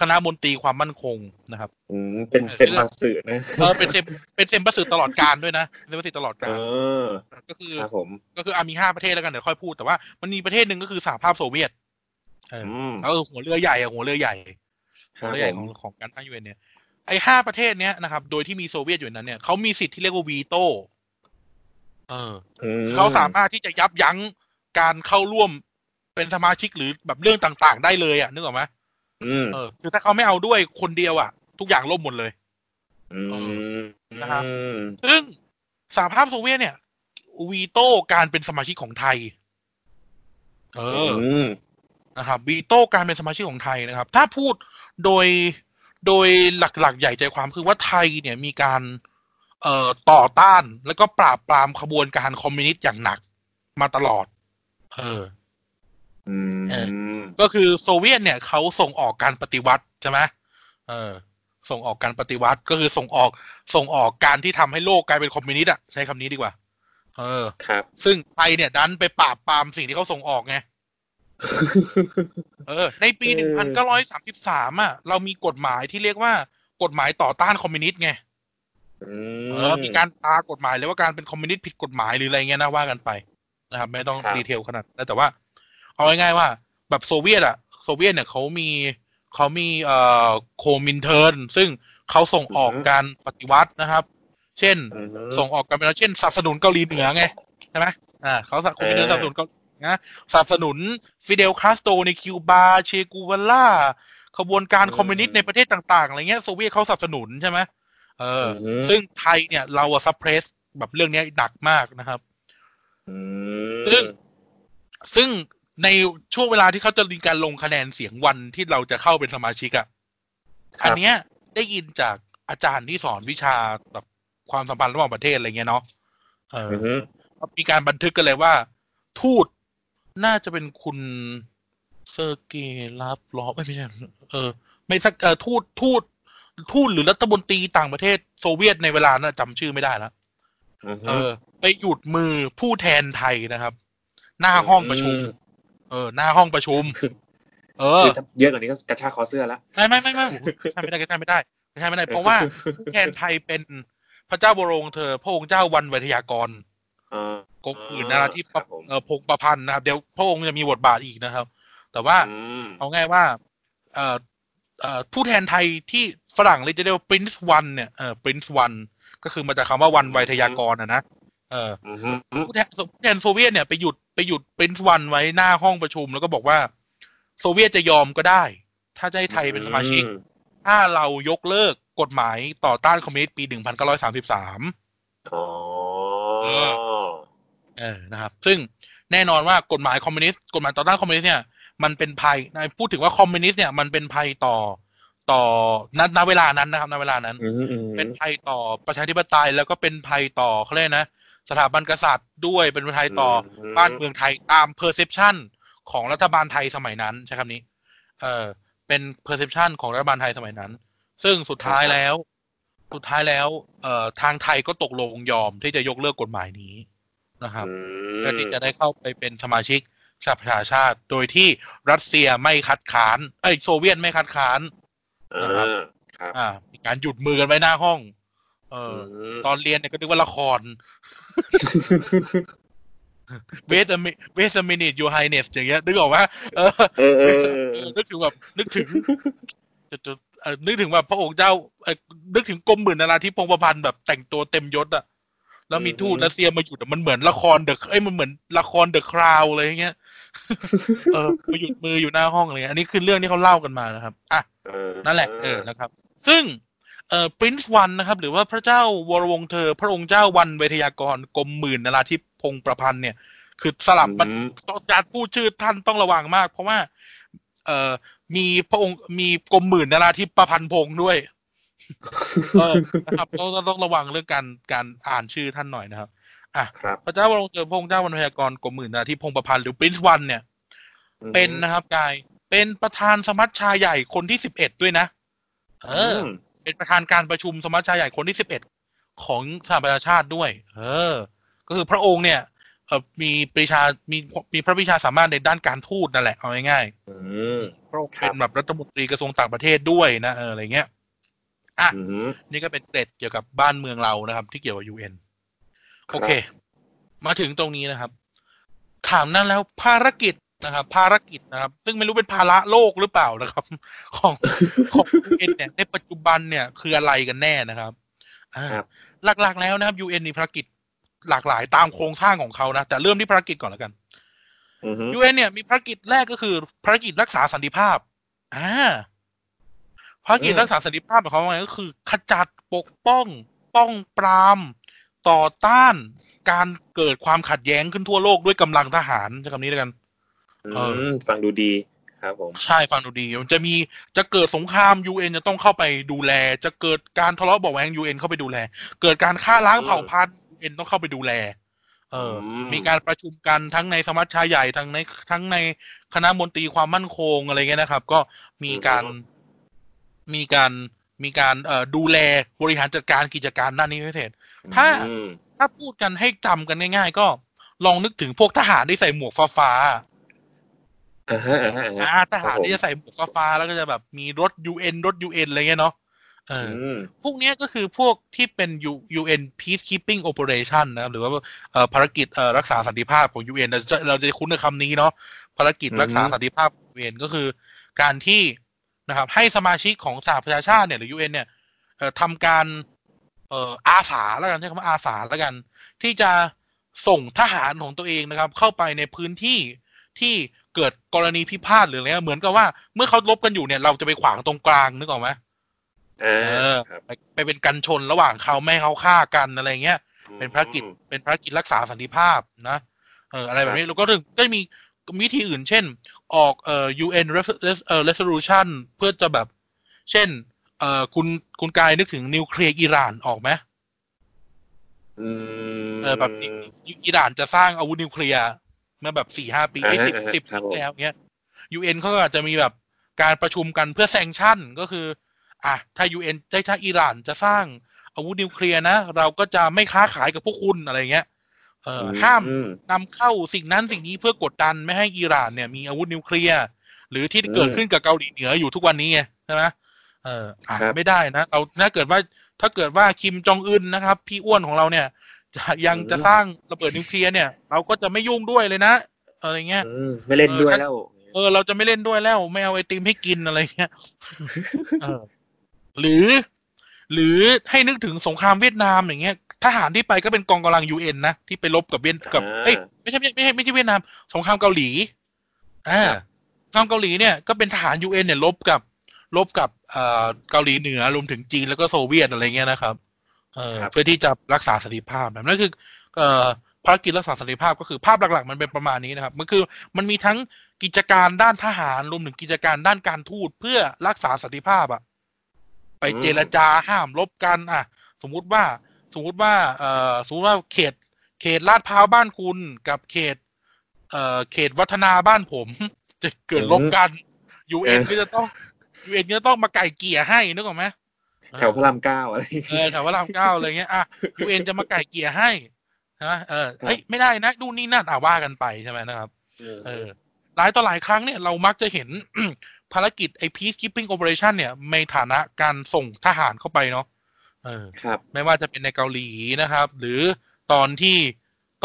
คณะมนตรีความมั่นคงนะครับอืมเป็นเซมบัสสึนะเออเป็นเซมเป็นเซมบัสสึตลอดกาลด้วยนะเซมบัสสึตลอดกาลเออก็คือครับผมก็คืออ่ะมีห้าประเทศแล้วกันเดี๋ยวค่อยพูดแต่ว่ามันมีประเทศนึงก็คือสหภาพโซเวียตเออเออหัวเรือใหญ่อ่ะหัวเรือใหญ่หัวเรือใหญ่ของของการพายุเอเนี่ยไอ้ห้าประเทศเนี้ยนะครับโดยที่มีโซเวียตอยู่นั้นเนี่ยเขามีสิทธิ์ที่เรียกว่าวีโต้เออเขาสามารถที่จะยับยั้งการเข้าร่วมเป็นสมาชิกหรือแบบเรื่องต่างๆได้เลยอ่ะนึกออกไหมเออคือถ้าเขาไม่เอาด้วยคนเดียวอ่ะทุกอย่างล่มหมดเลยนะครับซึ่งสหภาพโซเวียตเนี่ยวีโต้การเป็นสมาชิกของไทยเออนะครับวีโต้การเป็นสมาชิกของไทยนะครับถ้าพูดโดยโดยหลักๆใหญ่ใจความคือว่าไทยเนี่ยมีการเอ่อต่อต้านแล้วก็ปราบปรามขบวนการคอมมิวนิสต์อย่างหนักมาตลอดเออเออก็คือโซเวียตเนี่ยเขาส่งออกการปฏิวัติใช่ไหมเออส่งออกการปฏิวัติก็คือส่งออกส่งออกการที่ทำให้โลกกลายเป็นคอมมิวนิสต์อ่ะใช้คำนี้ดีกว่าเออครับซึ่งไทยเนี่ยดันไปปราบปรามสิ่งที่เขาส่งออกไงเออในปีหนึ่งพันเก้าร้อยสามสิบสามอ่ะเรามีกฎหมายที่เรียกว่ากฎหมายต่อต้านคอมมิวนิสต์ไงเออมีการตากฎหมายเลยว่าการเป็นคอมมิวนิสต์ผิดกฎหมายหรืออะไรเงี้ยนะว่ากันไปนะครับไม่ต้องดีเทลขนาดนั้นแต่ว่าเอาง่ายๆว่าแบบโซเวียตอ่ะโซเวียตเนี่ยเขามีเขามีเอ่อโคมินเทิร์นซึ่งเขาส่งออกการปฏิวัตินะครับเช่นส่งออกการเป็นเช่นสนับสนุนเกาหลีเหนือไงใช่ไหมอ่าเขาโคมินเทิร์นสนับสนุนเกาหลีนะสนับสนุนฟิเดลคาสโตรในคิวบาเชกูวาล่าขบวนการคอมมิวนิสต์ในประเทศต่างๆอะไรเงี้ยโซเวียตเขาสนับสนุนใช่ไหมเออซึ่งไทยเนี่ยเราอะซับเพรสแบบเรื่องนี้หนักมากนะครับซึ่งซึ่งในช่วงเวลาที่เขาจะมีการลงคะแนนเสียงวันที่เราจะเข้าเป็นสมาชิกอ่ะอันเนี้ยได้ยินจากอาจารย์ที่สอนวิชาแบบความสัมพันธ์ระหว่างประเทศอะไรเงี้ยเนาะเออมีการบันทึกกันเลยว่าทูตน่าจะเป็นคุณเซอร์เกย์ลาฟรอฟไม่ใช่เออไม่สักเออทูตทูตทูตหรือรัฐมนตรีต่างประเทศโซเวียตในเวลาน่ะจำชื่อไม่ได้แล้วเออไปหยุดมือผู้แทนไทยนะครับหน้าห้องประชุมเออหน้าห้องประชุมเออเยอะกว่านี้ก็กระชากคอเสื้อแล้วไม่ไม่ไม่ไม่ใช่ไม่ได้ใช่ไม่ได้ใช่ไม่ได้เพราะว่าผู้แทนไทยเป็นพระเจ้าบรมเธอพระองค์เจ้าวันไวยากรณ์กบอื่นนะที่เออพงประพันธ์นะครับเดี๋ยวพระองค์จะมีบทบาทอีกนะครับแต่ว่าเอาง่ายว่าเออเอ่อผู้แทนไทยที่ฝรั่งเลยจะเรียกว่า Prince วันเนี่ยเอ่อ Prince วันก็คือมาจากคำว่าวันไวยทยากรณ์อ่ะนะเออผู้แทนผู้แทนโซเวียตเนี่ยไปหยุดไปหยุด Prince วันไว้หน้าห้องประชุมแล้วก็บอกว่าโซเวียตจะยอมก็ได้ถ้าจะให้ไทยเป็นสมาชิกถ้าเรายกเลิกกฎหมายต่อต้านคอมมิวนิสต์ปีหนึ่งพันเก้าร้อยสามสิบสามอ๋อเออนะครับซึ่งแน่นอนว่ากฎหมายคอมมิวนิสต์กฎหมายต่อต้านคอมมิวนิสต์เนี่ยมันเป็นภัยนายพูดถึงว่าคอมมิวนิสต์เนี่ยมันเป็นภัยต่อต่อณเวลานั้นนะครับณเวลานั้นเป็นภัยต่อประชาธิปไตยแล้วก็เป็นภัยต่อเขาเรียกนะสถาบันกษัตริย์ด้วยเป็นภัยต่อบ้านเมืองไทยตามเพอร์เซพชันของรัฐบาลไทยสมัยนั้นใช่คำนี้เออเป็นเพอร์เซพชันของรัฐบาลไทยสมัยนั้นซึ่งสุดท้ายแล้วสุดท้ายแล้วเอ่อทางไทยก็ตกลงยอมที่จะยกเลิกกฎหมายนี้นะครับเพื่อที่จะได้เข้าไปเป็นสมาชิกสหประชาชาติโดยที่รัสเซียไม่คัดค้านไอ้โซเวียตไม่คัดค้านนะครับอ่ามีการหยุดมือกันไว้หน้าห้องเออตอนเรียนเนี่ยก็นึกว่าละคร Wait a minute Wait a minute Your Highness อย่างเงี้ยนึกออกว่าเออเออนึกถึงแบบนึกถึงจะนึกถึงว่าพระองค์เจ้านึกถึงกรมหมื่นนาราธิปพงศ์ประพันธ์แบบแต่งตัวเต็มยศอ่ะแล้วมีทูตรัสเซียมาหยุดมันเหมือนละครเดอะเอ้ยมันเหมือนละครเดอะคราวอะไรอย่างเงี้ยเออมาหยุดมืออยู่หน้าห้องอะไรเงี้ยอันนี้คือเรื่องที่เขาเล่ากันมานะครับอ่ะนั่นแหละเออนะครับซึ่งเอ่อ Prince วันนะครับหรือว่าพระเจ้าวรวงศ์เธอพระองค์เจ้าวันไวยทยากรกรมหมื่นนราธิปพงศ์ประพันธ์เนี่ยคือสลับมันจัดผู้ชื่อท่านต้องระวังมากเพราะว่าเอ่อมีพระองค์มีกรมหมื่นนราธิปประพันธ์พงศ์ด้วยเออนะครับเราต้องระวังเรื่องการการอ่านชื่อท่านหน่อยนะครับอ่ะพระเจ้าวรวงศ์เธอพระองค์เจ้าวันไวยทยากรกรมหมื่นนราธิปพงศ์ประพันธ์หรือ Prince วันเนี่ยเป็นนะครับกายเป็นประธานสมัชชาใหญ่คนที่สิบเอ็ดด้วยนะเออเป็นประธานการประชุมสมัชชาใหญ่คนที่สิบเอ็ด ของสหประชาชาติด้วยเออก็คือพระองค์เนี่ยเอ่อมีปรีชามีมีพระวิชาสามารถในด้านการทูตนั่นแหละเอาง่ายๆอือพระองค์เป็นแบบรัฐมนตรีกระทรวงต่างประเทศด้วยนะเอออะไรเงี้ยอ่ะนี่ก็เป็นเกร็ดเกี่ยวกับบ้านเมืองเรานะครับที่เกี่ยวกับ ยู เอ็น โอเคมาถึงตรงนี้นะครับถามนั่นแล้วภารกิจนะครับภารกิจนะครับซึ่งไม่รู้เป็นภาระโลกหรือเปล่านะครับของของ ยู เอ็น เนี่ยในปัจจุบันเนี่ยคืออะไรกันแน่นะครับอ่าหลักๆแล้วนะครับ ยู เอ็น มีภารกิจหลากหลายตามโครงสร้างของเขานะแต่เริ่มที่ภารกิจก่อนแล้วกัน ยู เอ็น เนี่ยมีภารกิจแรกก็คือภารกิจรักษาสันติภาพอ่าภารกิจรักษาสันติภาพของเขาก็คือขจัดปกป้องป้องปรามต่อต้านการเกิดความขัดแย้งขึ้นทั่วโลกด้วยกำลังทหารใช้คำนี้แล้วกันอืมฟังดูดีครับผมใช่ฟังดูดีจะมีจะเกิดสงคราม ยู เอ็น จะต้องเข้าไปดูแลจะเกิดการทะเลาะเบาะแว้ง ยู เอ็น เข้าไปดูแลเกิดการฆ่าล้างเผ่าพันธุ์ ยู เอ็น ต้องเข้าไปดูแลเออมีการประชุมกันทั้งในสมัชชาใหญ่ทั้งในทั้งในคณะมนตรีความมั่นคงอะไรเงี้ยนะครับก็มีการมีการมีการเอ่อดูแลบริหารจัดการกิจการด้านนี้พิเศษถ้าถ้าพูดกันให้จำกันง่ายๆก็ลองนึกถึงพวกทหารที่ใส่หมวกฟ้าๆอ่าฮะอ่าทหารที่จะใส่หมวกฟ้าๆแล้วก็จะแบบมีรถ ยู เอ็น รถ ยู เอ็น อะไรเงี้ยเนาะเออพวกเนี้ยก็คือพวกที่เป็น ยู เอ็น Peacekeeping Operation นะครับหรือว่าเอ่อภารกิจเอ่อรักษาสันติภาพของ ยู เอ็น เราจะเราจะคุ้นกับคำนี้เนาะภารกิจรักษาสันติภาพ ยู เอ็น ก็คือการที่นะครับให้สมาชิกของสหประชาชาติเนี่ยหรือ ยู เอ็น เนี่ยเอ่อทำการเอ่ออาสาแล้วกันใช้คำว่าอาสาแล้วกันที่จะส่งทหารของตัวเองนะครับเข้าไปในพื้นที่ที่เกิดกรณีพิพาทหรืออะไรเหมือนกับว่าเมื่อเขารบกันอยู่เนี่ยเราจะไปขวางตรงกลางนึกออกไหมเออไปเป็นกันชนระหว่างเขาไม่เขาฆ่ากันอะไรเงี้ยเป็นภารกิจเป็นภารกิจรักษาสันติภาพนะเอออะไรแบบนี้เราก็ถึงได้มีวิธีอื่นเช่นออกเอ่อ ยู เอ็น resolution เพื่อจะแบบเช่นเอ่อคุณคุณกายนึกถึงนิวเคลียร์อิหร่านออกไหมอืมเออแบบอิหร่านจะสร้างอาวุธนิวเคลียร์เมื่อแบบ สี่ห้า ปีไม่สิบ สิบปีแล้วเงี้ย ยู เอ็น เขาก็อาจจะมีแบบการประชุมกันเพื่อแซงชั่นก็คืออ่ะถ้า ยู เอ็น ได้ถ้าอิหร่านจะสร้างอาวุธนิวเคลียร์นะเราก็จะไม่ค้าขายกับพวกคุณอะไรเงี้ยเอ่อห้ามนำเข้าสิ่งนั้นสิ่งนี้เพื่อกดดันไม่ให้อิหร่านเนี่ยมีอาวุธนิวเคลียร์หรือที่เกิดขึ้นกับเกาหลีเหนืออยู่ทุกวันนี้ไงใช่ไหมเอออ่ะไม่ได้นะเราถ้าเกิดว่าถ้าเกิดว่าคิมจองอึนนะครับพี่อ้วนของเราเนี่ยจะยังจะสร้างระเบิดนิวเคลียร์เนี่ยเราก็จะไม่ยุ่งด้วยเลยนะอะไรเงี้ยไม่เล่นด้วยแล้วเออเราจะไม่เล่นด้วยแล้วไม่เอาไอติมให้กินอะไรเงี้ยหรือหรือให้นึกถึงสงครามเวียดนามอย่างเงี้ยทหารที่ไปก็เป็นกองกำลัง ยู เอ็น นะที่ไปลบกับเวียดกับเอ้ยไม่ใช่ไม่ใช่ไม่ใช่เวียดนามสงครามเกาหลีอ่าสงครามเกาหลีเนี่ยก็เป็นทหาร ยู เอ็น เนี่ยลบกับลบกับเอ่อเกาหลีเหนือรวมถึงจีนแล้วก็โซเวียตอะไรเงี้ยนะครับเอ่อเพื่อที่จะรักษาสันติภาพนั่นคือเอ่อภารกิจรักษาสันติภาพก็คือภาพหลักๆมันเป็นประมาณนี้นะครับมันคือมันมีทั้งกิจการด้านทหารรวมถึงกิจการด้านการทูตเพื่อรักษาสันติภาพอะไปเจรจาห้ามลบกันอ่ะสมมุติว่าสมมติว่าเอ่อสมมติว่าเขตเขตลาดพร้าวบ้านคุณกับเขตเอ่อเขตวัฒนาบ้านผมจะเกิดลบกัน ยู เอ็น ก็จะต้อง ยู เอ็น ก็ต้องมาไก่เกลี่ยให้นึกออกมั้ยแถวพระรามเก้าอะไรเออแถวพระรามเก้าอะไรเงี้ยอ่ะ ยู เอ็น จะมาไก่เกลี่ยให้นะเออเฮ้ยไม่ได้นะนู่นนี่นั่นอ่ะว่ากันไปใช่มั้ยนะครับเออหลายต่อหลายครั้งเนี่ยเรามักจะเห็น ภารกิจไอ้ Peacekeeping Operation เนี่ยในฐานะการส่งทหารเข้าไปเนาะเออครับไม่ว่าจะเป็นในเกาหลีนะครับหรือตอนที่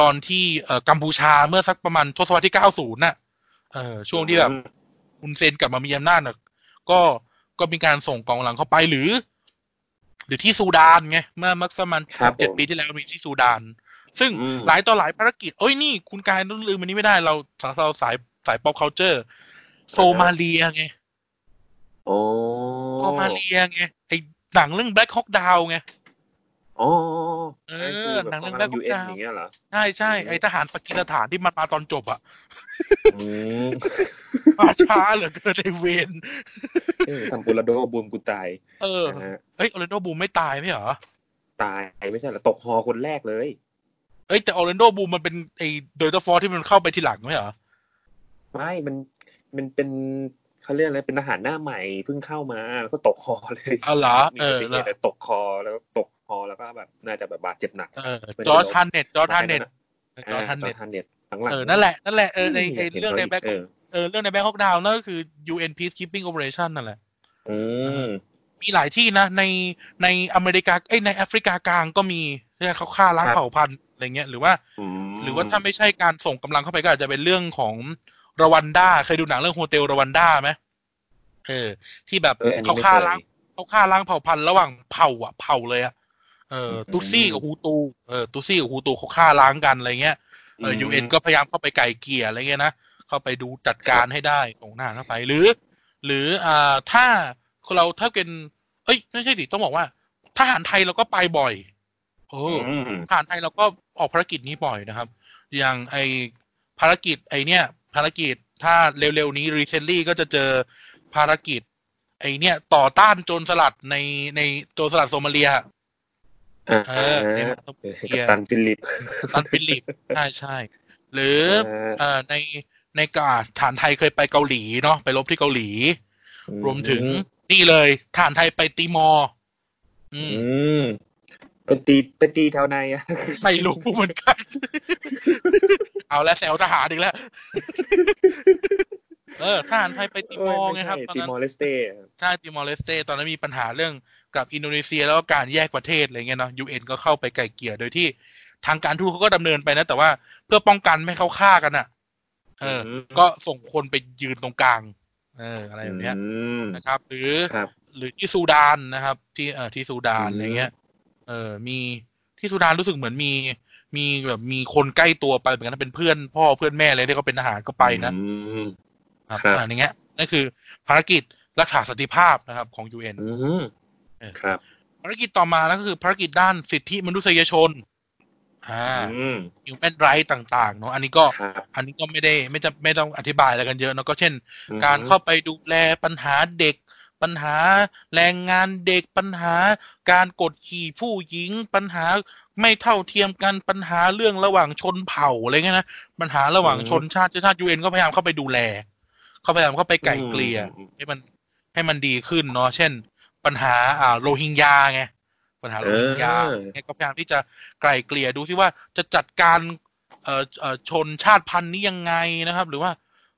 ตอนที่เอ่อกัมพูชาเมื่อสักประมาณทศวรรษที่เก้าสิบน่ะเออช่วงที่แบบฮุนเซนกลับมามีอำนาจน่ะก็ก็มีการส่งกองกำลังเข้าไปหรือหรือที่ซูดานไงเมื่อมักสมันเจ็ดปีที่แล้วมีที่ซูดานซึ่งหลายต่อหลายภารกิจเอ้ยนี่คุณกายต้องลืมอันนี้ไม่ได้เราเราสายสาย pop culture โซมาเลียไงโอ้โซมาเลียไงไอหนังเรื่อง Black Hawk Down ไงอ๋อเออหนังเรื่อง Black Hawk Down อย่างเงี้ยเหรอใช่ๆไอ้ทหารปากีสถานที่มันมาตอนจบอ่ะอืมมาช้าเหลือเกินไอ้เวรเออทำโอลาโดบูมกูตายเออเฮ้ยโอลาโดบูมไม่ตายมั้ยเหรอตายไม่ใช่เหรอตกฮอคนแรกเลยเอ้ยแต่โอลาโดบูมมันเป็นไอ้โดยตัวฟอร์ที่มันเข้าไปทีหลังมั้ยเหรอไม่มันมันเป็นเขาเรียกอะไรเป็นทหารหน้าใหม่เพิ่งเข้ามาแล้วก็ตกคอเลยอ๋อเหรอเออตกคอแล้วตกค อแล้วก็แบบน่าจะแบบบาดเจ็บหนักจอร์จฮันเน็ตจอร์จฮันเน็ตจอร์จฮันเน็ตทั้งหลังเออนั่นแหละนั่นแหละเออในเรื่องในแบ็คเออเรื่องในแบ็คฮอกดาวน์นั่นก็คือ ยู เอ็น Peacekeeping Operation นั่นแหละมีหลายที่นะในในอเมริกาเอ้ยในแอฟริกากลางก็มีที่เขาฆ่าล้างเผ่าพันธุ์อะไรเงี้ยหรือว่าหรือว่าถ้าไม่ใช่การส่งกำลังเข้าไปก็อาจจะเป็นเรื่องของรวันดาเคยดูหนังเรื่องโฮเทลรวันดาไหมเออที่แบบเขาฆ่าล้างเขาฆ่าล้างเผ่าพันธุ์ระหว่างเผ่าอ่ะเผ่าเลยอ่ะเออตุซี่กับฮูตูเออตุซี่กับฮูตูเขาฆ่าล้างกันอะไรเงี้ยเออยูเอ็นก็พยายามเข้าไปไกลเกลี่ยอะไรเงี้ยนะเข้าไปดูจัดการให้ได้ส่งหน้าเข้าไปหรือหรืออ่าถ้าเราถ้าเป็นเอ้ยไม่ใช่ดิต้องบอกว่าทหารไทยเราก็ไปบ่อยโอ้ทหารไทยเราก็ออกภารกิจนี้บ่อยนะครับอย่างไอภารกิจไอเนี่ยภารกิจถ้าเร็วๆนี้ recently ก็จะเจอภารกิจไอเนี่ยต่อต้านโจรสลัดในในโจรสลัดโซมาเลียเออกัปตันฟิลิปกัปตันฟิลิปใช่ใช่หรือเอ่อในในกาทหารไทยเคยไปเกาหลีเนาะไปรบที่เกาหลีรวมถึงนี่เลยทหารไทยไปติมอร์อืมไปตีไปตีแถวไหนอ่ะไม่รู้เหมือนกันเอาแล้วแซวทหารอีกแล้วเออทหารไทยไปติมอร์ไงครับติมอร์เลสเต้ใช่ติมอร์เลสเต้ตอนนั้นมีปัญหาเรื่องกับอินโดนีเซียแล้วก็การแยกประเทศอะไรเงี้ยเนาะ ยู เอ็น ก็เข้าไปไกลเกลี่ยโดยที่ทางการทูตเขาก็ดำเนินไปนะแต่ว่าเพื่อป้องกันไม่เข้าฆ่ากันอ่ะเออก็ส่งคนไปยืนตรงกลางเอออะไรแบบเนี้ยนะครับหรือหรือที่ซูดานนะครับที่เอ่อที่ซูดานอะไรเงี้ยเออมีที่ซูดานรู้สึกเหมือนมีมีแบบมีคนใกล้ตัวไปเหมือนกันเป็นเพื่อนพ่อเพื่อนแม่อะไรที่เขาเป็นทหารก็ไปนะครับอย่างเงี้ยนั่นคือภารกิจรักษาสันติภาพนะครับของ ยู เอ็น ครับภารกิจต่อมาแล้วก็คือภารกิจด้านสิทธิมนุษยชนอ่า human right ต่างๆเนาะอันนี้ก็อันนี้ก็ไม่ได้ไม่จะไม่ต้องอธิบายอะไรกันเยอะเนาะก็เช่นการเข้าไปดูแลปัญหาเด็กปัญหาแรงงานเด็กปัญหาการกดขี่ผู้หญิงปัญหาไม่เท่าเทียมกันปัญหาเรื่องระหว่างชนเผ่าอะไรเงี้ยนะปัญหาระหว่างชนชาติชาติ ยู เอ็น ก็พยายามเข้าไปดูแลเขาพยายามเข้าไปไกล่เกลี่ยให้มันให้มันดีขึ้นเนาะเช่นปัญหาอ่าโรฮิงญาไงปัญหาโรฮิงญาเนี่ยก็พยายามที่จะไกล่เกลี่ยดูซิว่าจะจัดการเอ่อเอ่อชนชาติพันธุ์นี้ยังไงนะครับหรือว่า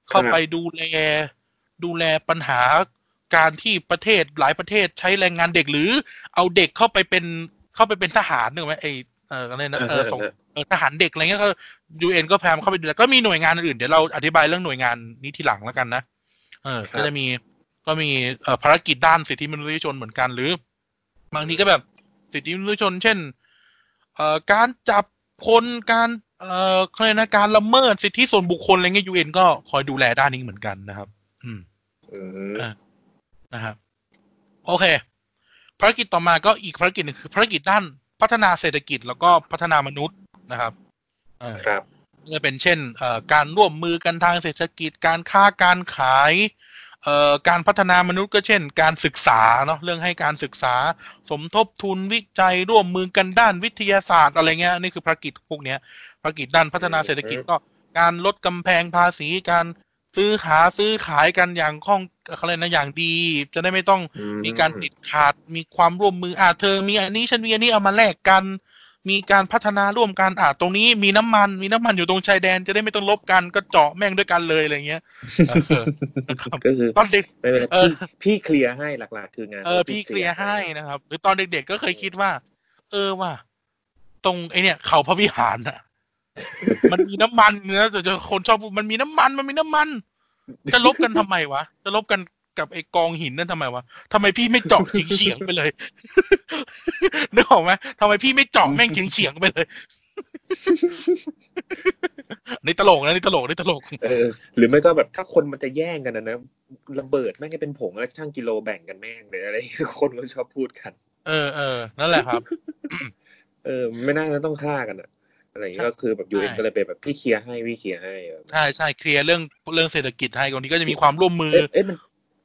เข้าไปดูแลดูแลปัญหาการที่ประเทศหลายประเทศใช้แรงงานเด็กหรือเอาเด็กเข้าไปเป็นเข้าไปเป็นทหารนึกมั้ยไอ้เอ่ออะไรนะเอ่อส่งเอ่อทหารเด็กอะไรเงี้ยก็ ยู เอ็น ก็พยายามเข้าไปดูแล้วก็มีหน่วยงานอื่นเดี๋ยวเราอธิบายเรื่องหน่วยงานนี้ทีหลังแล้วกันนะเออก็จะมีก็มีเอ่อภารกิจด้านสิทธิมนุษยชนเหมือนกันหรือบางทีก็แบบสิทธิมนุษยชนเช่นเอ่อการจับคนการเอ่ออะไรนะการละเมิดสิทธิส่วนบุคคลอะไรเงี้ย ยู เอ็น ก็คอยดูแลด้านนี้เหมือนกันนะครับอืมเออนะครับโอเคภารกิจต่อมาก็อีกภารกิจนึงคือภารกิจด้านพัฒนาเศรษฐกิจแล้วก็พัฒนามนุษย์นะครับครับจะเป็นเช่นการร่วมมือกันทางเศรษฐกิจการค้าการขายการพัฒนามนุษย์ก็เช่นการศึกษาเนาะเรื่องให้การศึกษาสมทบทุนวิจัยร่วมมือกันด้านวิทยาศาสตร์อะไรเงี้ยนี่คือภารกิจพวกนี้ภารกิจด้านพัฒนาเศรษฐกิจก็การลดกำแพงภาษีการซื้อหาซื้อขายกันอย่างคล่องอะไรนะอย่างดีจะได้ไม่ต้องมีการติดขาดมีความร่วมมืออ่ะเธอมีอันนี้ฉันมีอันนี้เอามาแลกกันมีการพัฒนาร่วมกันอ่ะตรงนี้มีน้ำมันมีน้ำมันอยู่ตรงชายแดนจะได้ไม่ต้องลบกันก็เจาะแม่งด้วยกันเลยอะไรเงี้ยก็คือตอนเด็กพี่เคลียร์ให้หลักๆคืองานเออพี่เคลียร์ให้นะครับหรือตอนเด็กๆก็เคยคิดว่าเออว่าตรงไอเนี่ยเขาพระวิหารอ่ะมันมีน้ำมันนะแต่คนชอบมันมีน้ำมันมันมีน้ำมันจะลบกันทำไมวะจะลบกันกับไอ้กองหินนั่นทำไมวะทำไมพี่ไม่เจาะเฉียงๆไปเลยนึกออกไหมทำไมพี่ไม่เจาะแม่งเฉียงๆไปเลยนี่ตลกนะนี่ตลกนี่ตลกเออหรือไม่ก็แบบถ้าคนมันจะแย่งกันนะนะระเบิดแม่งให้เป็นผงแล้วช่างกิโลแบ่งกันแม่งเลยอะไรคนก็ชอบพูดกันเออเออนั่นแหละครับเออไม่น่าจะต้องฆ่ากันอะอะไรอย่างนี้ก็คือแบบ ยู เอ็น ก็เลยเป็นแบบพี่เคลียร์ให้พี่เคลียร์ให้ใช่ใช่เคลียร์เรื่องเรื่องเศรษฐกิจให้ตรงนี้ก็จะมีความร่วมมือเอ๊ะมัน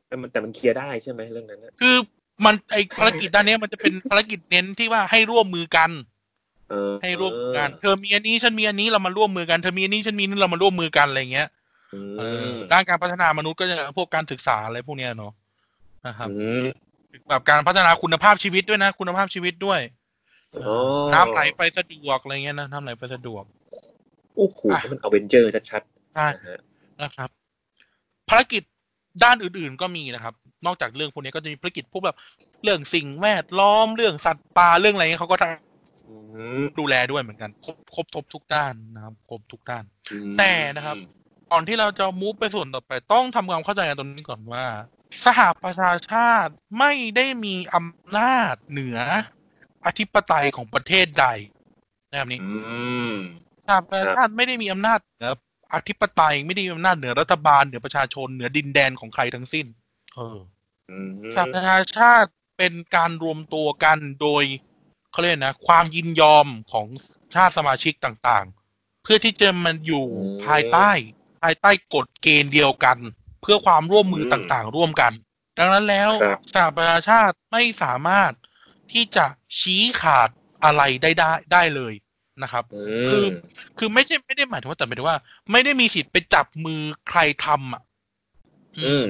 แต่มันเคลียร์ได้ใช่ไหมเรื่องนั้นคือมันไอภารกิจด้านนี้มันจะเป็นภารกิจเน้นที่ว่าให้ร่วมมือกันให้ร่วมมือกันเธอมีอันนี้ฉันมีอันนี้เรามาร่วมมือกันเธอมีอันนี้ฉันมีนี่เรามาร่วมมือกันอะไรอย่างเงี้ยด้านการพัฒนามนุษย์ก็จะพวกการศึกษาอะไรพวกเนี้ยเนาะนะครับแบบการพัฒนาคุณภาพชีวิตด้วยนะคุณภาพชีวิตด้วย น้ำไหลไฟสะดวกอะไรเงี้ยนะน้ำไหลไฟสะดวกโอ้โหมันอเวนเจอร์ชัดๆใช่นะครับภารกิจด้านอื่นๆก็มีนะครับนอกจากเรื่องพวกนี้ก็จะมีภารกิจพวกแบบเรื่องสิ่งแวดล้อมเรื่องสัตว์ป่าเรื่องอะไรเขาก็ทำดูแลด้วยเหมือนกันครบครบทบทุกด้านนะครับครบทุกด้านแต่นะครับก่อนที่เราจะมูฟไปส่วนต่อไปต้องทำความเข้าใจกันตรงนี้ก่อนว่าสหประชาชาติไม่ได้มีอำนาจเหนืออธิปไตยของประเทศใดนะครับนี้สหประชาชาติไม่ได้มีอำนาจเหนืออธิปไตยไม่ได้มีอำนาจเหนือรัฐบาลเหนือประชาชนเหนือดินแดนของใครทั้งสิ้นสหประชาชาติเป็นการรวมตัวกันโดยเขาเรียกนะความยินยอมของชาติสมาชิกต่างๆเพื่อที่จะมันอยู่ภายใต้ภายใต้กฎเกณฑ์เดียวกันเพื่อความร่วมมือต่างๆร่วมกันดังนั้นแล้วสหประชาชาติไม่สามารถที่จะชี้ขาดอะไรได้ได้ได้เลยนะครับคือคือไม่ใช่ไม่ได้หมายถึงว่าแต่หมายถึงว่าไม่ได้มีสิทธิ์ไปจับมือใครทำอ่ะอืม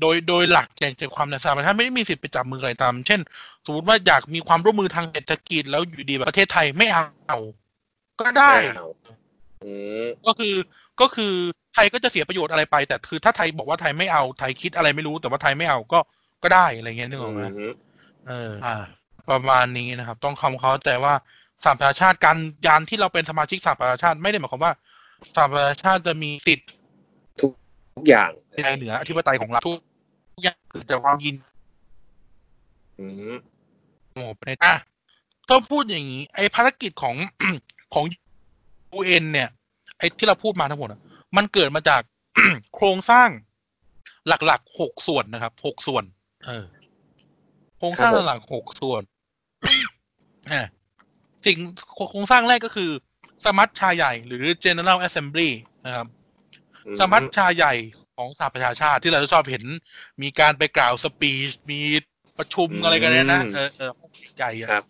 โดยโดยหลักใจใจความในสหประชาชาติไม่ได้มีสิทธิ์ไปจับมือใครทำเช่นสมมติว่าอยากมีความร่วมมือทางเศรษฐกิจแล้วอยู่ดีแบบประเทศไทยไม่เอาก็ได้ก็คือก็คือไทยก็จะเสียประโยชน์อะไรไปแต่คือถ้าไทยบอกว่าไทยไม่เอาไทยคิดอะไรไม่รู้แต่ว่าไทยไม่เอาก็ก็ได้อะไรเงี้ยนึกออกไหมเออประมาณนี้นะครับต้องคำเขาแต่ว่าสหประชาชาติการยานที่เราเป็นสมาชิกสหประชาชาติไม่ได้หมายความว่าสหประชาชาติจะมีสิทธิ์ทุกอย่างในเหนืออธิปไตยของเราทุกอย่างเกิดจากความยินอืมโอ้ประเด็นอ่ะถ้าพูดอย่างนี้ไอ้ภารกิจของของ ยู เอ็น เนี่ยไอ้ที่เราพูดมาทั้งหมดมันเกิดมาจาก โครงสร้างหลักๆหกส่วนนะครับหกส่วนเออโครงสร้างหลักหกส่วนอ่ะสิ่งโครงสร้างแรกก็คือสมัชชาใหญ่หรือ General Assembly นะครับสมัชชาใหญ่ของสหประชาชาติที่เราชอบเห็นมีการไปกล่าวสปีชมีประชุมอะไรกันเนี่ยนะเออเออใหญ่ครับ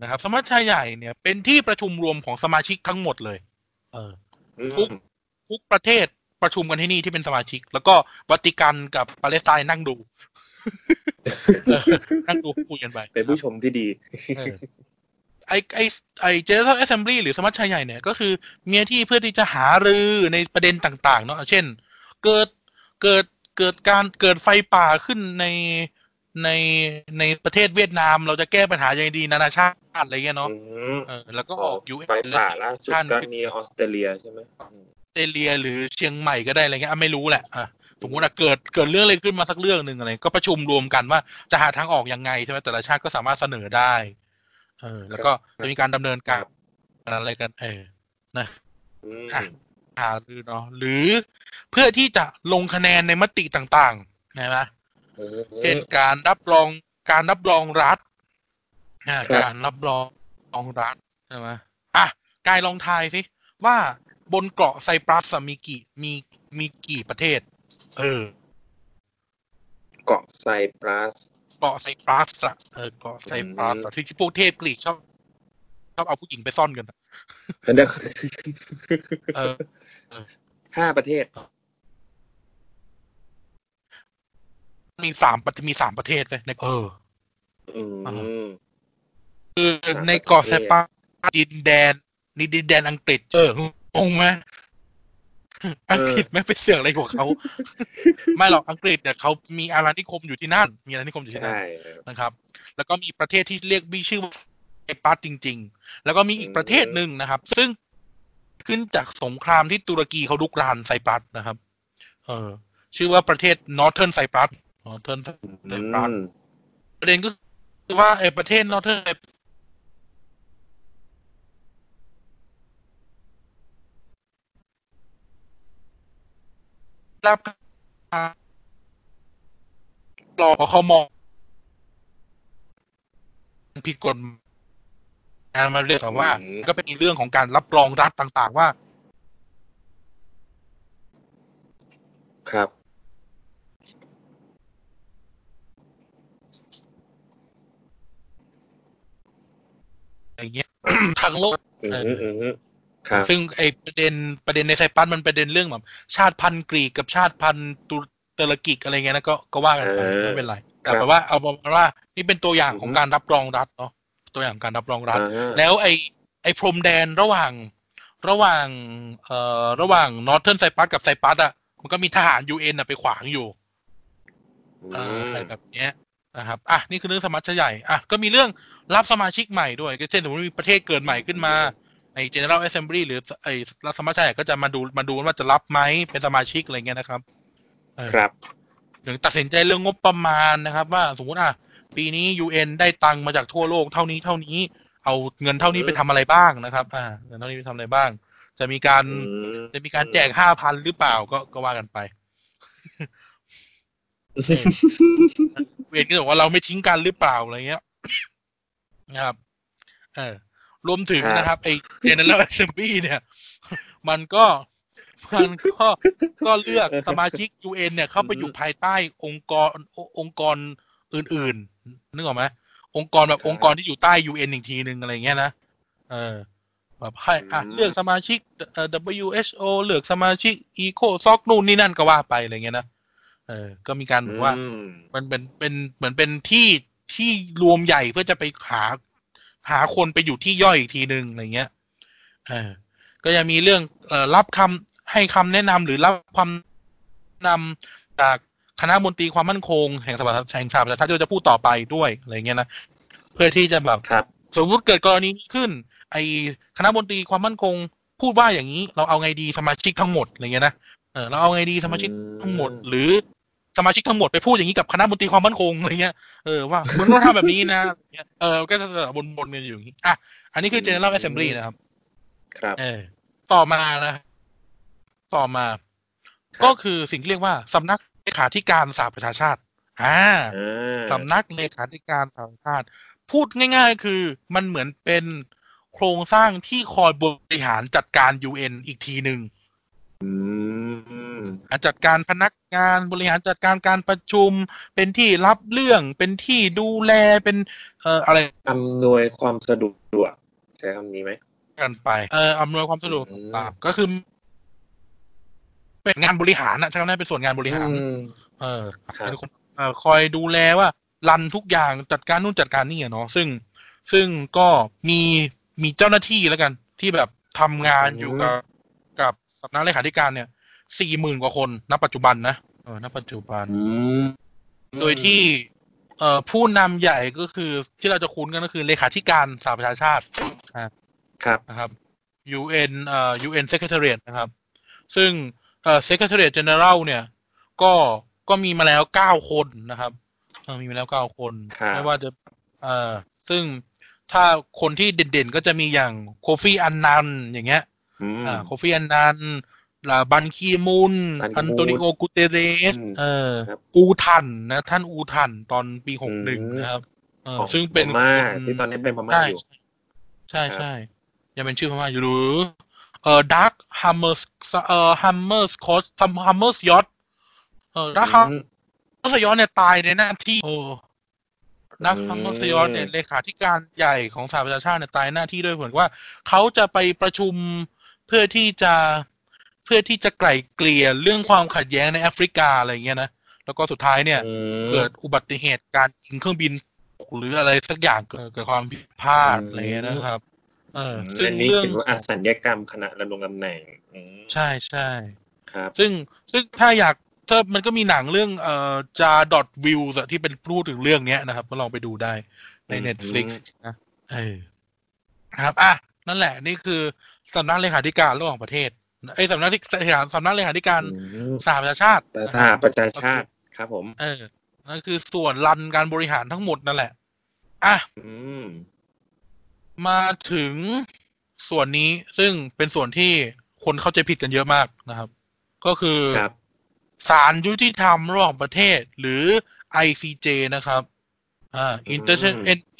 นะครับสมัชชาใหญ่เนี่ยเป็นที่ประชุมรวมของสมาชิกทั้งหมดเลยเออทุกทุกประเทศประชุมกันที่นี่ที่เป็นสมาชิกแล้วก็วาติกันกับปาเลสไตน์นั่งดูนั่งดูคุยกันไปเป็นผู้ชมที่ดีไอ้ไอ้ไอ้ General Assembly หรือสมัชชาใหญ่เนี่ยก็คือมีหน้าที่เพื่อที่จะหารือในประเด็นต่างๆเนาะเช่นเกิดเกิดเกิดการเกิดไฟป่าขึ้นในในในประเทศเวียดนามเราจะแก้ปัญหายังไงดีนานาชาติอะไรเงี้ยเนาะเออแล้วก็ออก ยู เอ็น ไฟป่าล่าสุดก็มีออสเตรเลียใช่มั้ยออสเตรเลียหรือเชียงใหม่ก็ได้อะไรเงี้ยอ่ะไม่รู้แหละอ่ะสมมุติว่าเกิดเกิดเรื่องอะไรขึ้นมาสักเรื่องนึงอะไรก็ประชุมรวมกันว่าจะหาทางออกยังไงใช่มั้ยแต่ละชาติก็สามารถเสนอได้เออแล้วก็จะมีการดำเนินการอะไรกันเออนะอ่าหรือเนาะหรือเพื่อที่จะลงคะแนนในมติต่างๆใช่ไหมเช่นการรับรองการรับรองรัฐการรับรองรองรัฐใช่ไหมอ่ะกายลองทายสิว่าบนเกาะไซปรัสมีกี่มีมีกี่ประเทศเออเกาะไซปรัสเกาะไซปรัสอ่ะเออเกาะไซปรัสที่พวกเทพกรีกชอบชอบเอาผู้หญิงไปซ่อนกันนั่นแหละเออห้าประเทศมีสามประเทศมีสามประเทศเลยในเอออืมคือในเกาะไซปรัสดินแดนนี่ดินแดนอังกฤษเอองงมั้ยอังกฤษไม่ไปเสือกอะไรของเขาไม่หรอกอังกฤษเนี่ยเขามีอาณานิคมอยู่ที่นั่นมีอาณานิคมอยู่ที่นั่นนะครับแล้วก็มีประเทศที่เรียกบีชื่อว่าไซปรัสจริงๆแล้วก็มีอีกประเทศหนึ่งนะครับซึ่งขึ้นจากสงครามที่ตุรกีเขาลุกรานไซปรัสนะครับเออชื่อว่าประเทศ Northern Cyprus Northern Cyprus ประเด็นก็คือว่าไอ้ประเทศ Northernรับรอเขามองผิดกฎมาเรียกว่าก็เป็นเรื่องของการรับรองรัฐต่างๆว่าครับอย่างเงี้ยทางโลกซึ่งไอประเด็นประเด็นในไซปรัสมันประเด็นเรื่องแบบชาติพันธุ์กรีกกับชาติพันธุ์ตุรกีอะไรเงี้ยนะก็ก็ว่ากันไปไม่เป็นไรแต่แปลว่าเอาว่านี่เป็นตัวอย่างของการรับรองรัฐเนาะ ตัวอย่างการรับรองรัฐแล้วไอไอพรมแดนระหว่างระหว่างเอ่อระหว่างนอร์เทิร์นไซปรัสกับไซปรัสอ่ะมันก็มีทหาร ยู เอ็น น่ะไปขวางอยู่อะไรแบบเนี้ยนะครับอ่ะนี่คือเรื่องสมัชชาใหญ่อ่ะก็มีเรื่องรับสมาชิกใหม่ด้วยเช่นสมมติมีประเทศเกิดใหม่ขึ้นมาไอ้ General Assembly หรือไอ้รัฐสภาใหญ่ก็จะมาดูมาดูว่าจะรับไหมเป็นสมาชิกอะไรเงี้ยนะครับครับถึงตัดสินใจเรื่องงบประมาณนะครับว่าสมมุติอ่ะปีนี้ ยู เอ็น ได้ตังค์มาจากทั่วโลกเท่านี้เท่านี้เอาเงินเท่านี้ไปทำอะไรบ้างนะครับอ่าเงินเท่านี้ไปทำอะไรบ้างจะมีการจะมีการแจก ห้าพัน หรือเปล่าก็ก็ว่ากันไปเวียนก็บอกว่าเราไม่ทิ้งกันหรือเปล่าอะไรเงี้ยนะครับเออรวมถึงนะครับไอ้ General Assembly เนี่ยมันก็มันก็ก็เลือกสมาชิก ยู เอ็น เนี่ยเข้าไปอยู่ภายใต้องค์กรองค์กรอื่นๆนึกออกมั้ยองค์กรแบบองค์กรที่อยู่ใต้ ยู เอ็น อีกทีนึงอะไรเงี้ยนะเออแบบให้อ่ะเลือกสมาชิก ดับเบิลยู เอช โอ เลือกสมาชิก อีโคซ็อก นู่นนี่นั่นก็ว่าไปอะไรเงี้ยนะเออก็มีการบอกว่ามันเป็นเป็นเหมือนเป็นที่ที่รวมใหญ่เพื่อจะไปหาหาคนไปอยู่ที่ย่อยอีกทีนึงอะไรเงี้ยเออก็ยังมีเรื่องเอ่อรับคำให้คำแนะนำหรือรับความแนะนำจากคณะมนตรีความมั่นคงแห่งสภาแห่งชาติประชาชนที่จะพูดต่อไปด้วยอะไรเงี้ยนะเพื่อที่จะแบบสมมติเกิดกรณีขึ้นไอคณะมนตรีความมั่นคงพูดว่าอย่างนี้เราเอาไงดีสมาชิกทั้งหมดอะไรเงี้ยนะเออเราเอาไงดีสมาชิกทั้งหมดหรือสมาชิกทั้งหมดไปพูดอย่างนี้กับคณะมนตรีความมั่นคงอะไรเงี้ยเออว่ามันต้องทำแบบนี้นะเออก็จะบนๆกันอยู่อย่างนี้อ่ะอันนี้คือ General Assembly นะครับครับเออต่อมานะต่อมาก็คือสิ่งเรียกว่าสำนักเลขาธิการสหประชาชาติอ่าสำนักเลขาธิการสหประชาชาติพูดง่ายๆคือมันเหมือนเป็นโครงสร้างที่คอยบริหารจัดการ ยู เอ็น อีกทีนึงอืมจัดการพนักงานบริหารจัดการการประชุมเป็นที่รับเรื่องเป็นที่ดูแลเป็นเอ่ออะไรอำนวยความสะดวกใช้คำนี้ไหมกันไปเอ่ออำนวยความสะดวกต่างๆก็คือเป็นงานบริหารนะใช่ไหมเป็นส่วนงานบริหารเออเป็นคนเอ่อคอยดูแลว่ารันทุกอย่างจัดการนู่นจัดการนี่เนาะซึ่งซึ่งก็มีมีเจ้าหน้าที่แล้วกันที่แบบทำงานอยู่กับกับสำนักเลขาธิการเนี่ย สี่หมื่น กว่าคนณปัจจุบันนะเออณปัจจุบันโดยที่เอ่อผู้นำใหญ่ก็คือที่เราจะคุ้นกันก็คือเลขาธิการสหประชาชาติครับนะครับ ยู เอ็น เอ่อ ยู เอ็น Secretariat นะครับซึ่งเอ่อ Secretariat General เนี่ยก็ก็มีมาแล้วเก้าคนนะครับเออมีมาแล้วเก้าคนไม่ว่าจะเอ่อซึ่งถ้าคนที่เด่นๆก็จะมีอย่างโคฟีอันนันอย่างเงี้ยอ่าโคฟีอันนันลาบันคีมูนอันโตนิโอกูเตเรสเอ่ออูทันนะท่านอูทันตอนปีหกสิบเอ็ดนะครับเออซึ่งเป็นพม่าที่ตอนนี้เป็นพม่าอยู่ใช่ๆยังเป็นชื่อพม่าอยู่หรือเอ่อดาร์คฮัมเมอร์สเอ่อฮัมเมอร์สคอสซัมฮัมเมอร์สยอทเอ่อดาร์คฮัมเมอร์สยอทเนี่ยตายในหน้าที่โอ้ดาร์คฮัมเมอร์สยอทเนี่ยเลขาธิการใหญ่ของสหประชาชาติเนี่ยตายหน้าที่ด้วยเหมือนว่าเขาจะไปประชุมเพื่อที่จะเพื่อที่จะไกล่เกลี่ยเรื่องความขัดแย้งในแอฟริกาอะไรเงี้ยนะแล้วก็สุดท้ายเนี่ยเกิดอุบัติเหตุการยิงเครื่องบินหรืออะไรสักอย่างเกิดเกิดความผิดพลาดอะไรเงี้ยนะครับเออซึ่งเรื่องอสัญญกรรมคณะดำรงตำแหน่งใช่ใช่ครับซึ่งซึ่งถ้าอยากถ้ามันก็มีหนังเรื่องเอ่อจาดอทวิวส์ที่เป็นพูดถึงเรื่องเนี้ยนะครับก็ลองไปดูได้ใน Netflix นะเออครับอ่ะนั่นแหละนี่คือสำนักเลขาธิการระหว่างประเทศไอ้สำนักที่สำนักเลขาธิการสหประชาชาติสหประชาชาติครับผมเออนั่นคือส่วนรันการบริหารทั้งหมดนั่นแหละอ่ะมาถึงส่วนนี้ซึ่งเป็นส่วนที่คนเข้าใจผิดกันเยอะมากนะครับก็คือศาลยุติธรรมระหว่างประเทศหรือ ไอ ซี เจ นะครับอ่า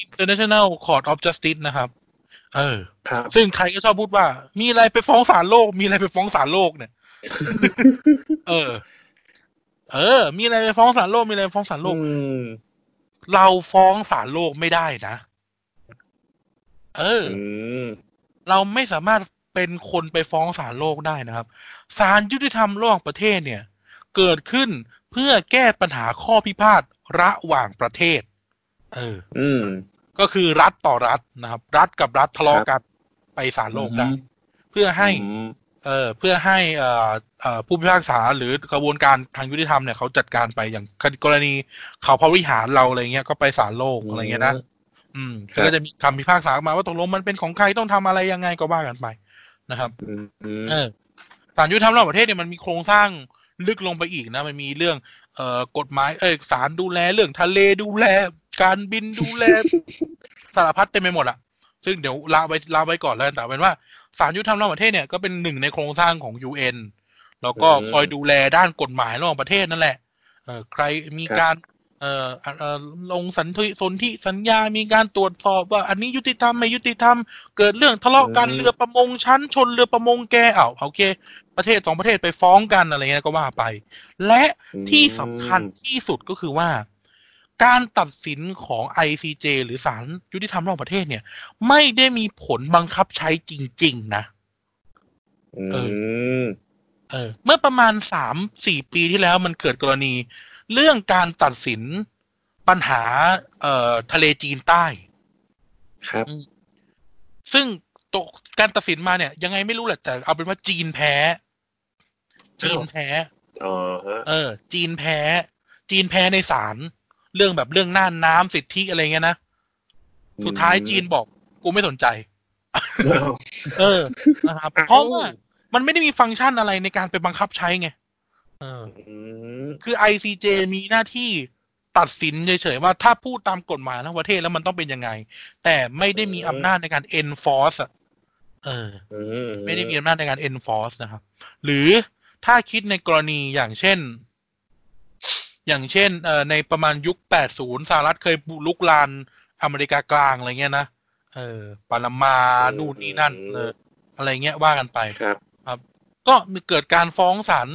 International Court of Justice นะครับเออซึ่งใครก็ชอบพูดว่ามีอะไรไปฟ้องศาลโลกมีอะไรไปฟ้องศาลโลกเนี่ยเออเออมีอะไรไปฟ้องศาลโลกมีอะไรฟ้องศาลโลกเราฟ้องศาลโลกไม่ได้นะเออเราไม่สามารถเป็นคนไปฟ้องศาลโลกได้นะครับศาลยุติธรรมระหว่างประเทศเนี่ยเกิดขึ้นเพื่อแก้ปัญหาข้อพิพาทระหว่างประเทศเออ ก็คือรัฐต่อรัฐนะครับรัฐกับรัฐทะเลาะกันไปศาลโลกได้เพื่อให้เอ่อเพื่อให้อ่าอ่าผู้พิพากษาหรือกระบวนการทางยุติธรรมเนี่ยเขาจัดการไปอย่างกรณีเขาพระวิหารเราอะไรเงี้ยก็ไปศาลโลกอะไรเงี้ยนะอืมก็จะมีคำพิพากษามาว่าตกลงมันเป็นของใครต้องทำอะไรยังไงก็ว่ากันไปนะครับเออศาลยุติธรรมระหว่างประเทศเนี่ยมันมีโครงสร้างลึกลงไปอีกนะมันมีเรื่องเอ่อกฎหมายเอ้ยศาลดูแลเรื่องทะเลดูแลการบินดูแลสารพัดเต็มไปหมดอ่ะซึ่งเดี๋ยวลาไว้ลาไว้ก่อนแล้วแต่เป็นว่าศาลยุติธรรมระหว่างประเทศเนี่ยก็เป็นหนึ่งในโครงสร้างของ ยู เอ็น แล้วก็คอยดูแลด้านกฎหมายระหว่างประเทศนั่นแหละเอ่อใครมีการเอ่อลงสันติสนธิสัญญามีการตรวจสอบว่าอันนี้ยุติธรรมไม่ยุติธรรมเกิดเรื่องทะเลาะกันเรือประมงชั้นชนเรือประมงแกอ้าวโอเคประเทศสองประเทศไปฟ้องกันอะไรเงี้ยก็ว่าไปและที่สำคัญที่สุดก็คือว่าการตัดสินของ ไอ ซี เจ หรือศาลยุติธรรมระหว่างประเทศเนี่ยไม่ได้มีผลบังคับใช้จริงๆนะเออเออเมื่อประมาณ สามถึงสี่ ปีที่แล้วมันเกิดกรณีเรื่องการตัดสินปัญหาเอ่อทะเลจีนใต้ครับซึ่งตกการตัดสินมาเนี่ยยังไงไม่รู้แหละแต่เอาเป็นว่าจีนแพ้จีนแพ้อ๋อฮะเออจีนแพ้จีนแพ้ในศาลเรื่องแบบเรื่องน่านน้ำสิทธิอะไรเงี้ยนะสุดท้ายจีนบอกกูไม่สนใจ เออนะครับเพราะว่ามันไม่ได้มีฟังก์ชันอะไรในการไปบังคับใช้ไงเออคือ ไอ ซี เจ มีหน้าที่ตัดสินเฉยๆว่าถ้าพูดตามกฎหมายทั้งประเทศแล้วมันต้องเป็นยังไงแต่ไม่ได้มีอำนาจในการ enforce เออไม่ได้มีอำนาจในการ enforce นะครับหรือถ้าคิดในกรณีอย่างเช่นอย่างเช่นในประมาณยุคแปดสิบสหรัฐเคยบุกรุกรานอเมริกากลางอะไรเงี้ยนะเออปานามานู่นนี่นั่นเอออะไรเงี้ยว่ากันไปครับครับก็มีเกิดการฟ้องศาล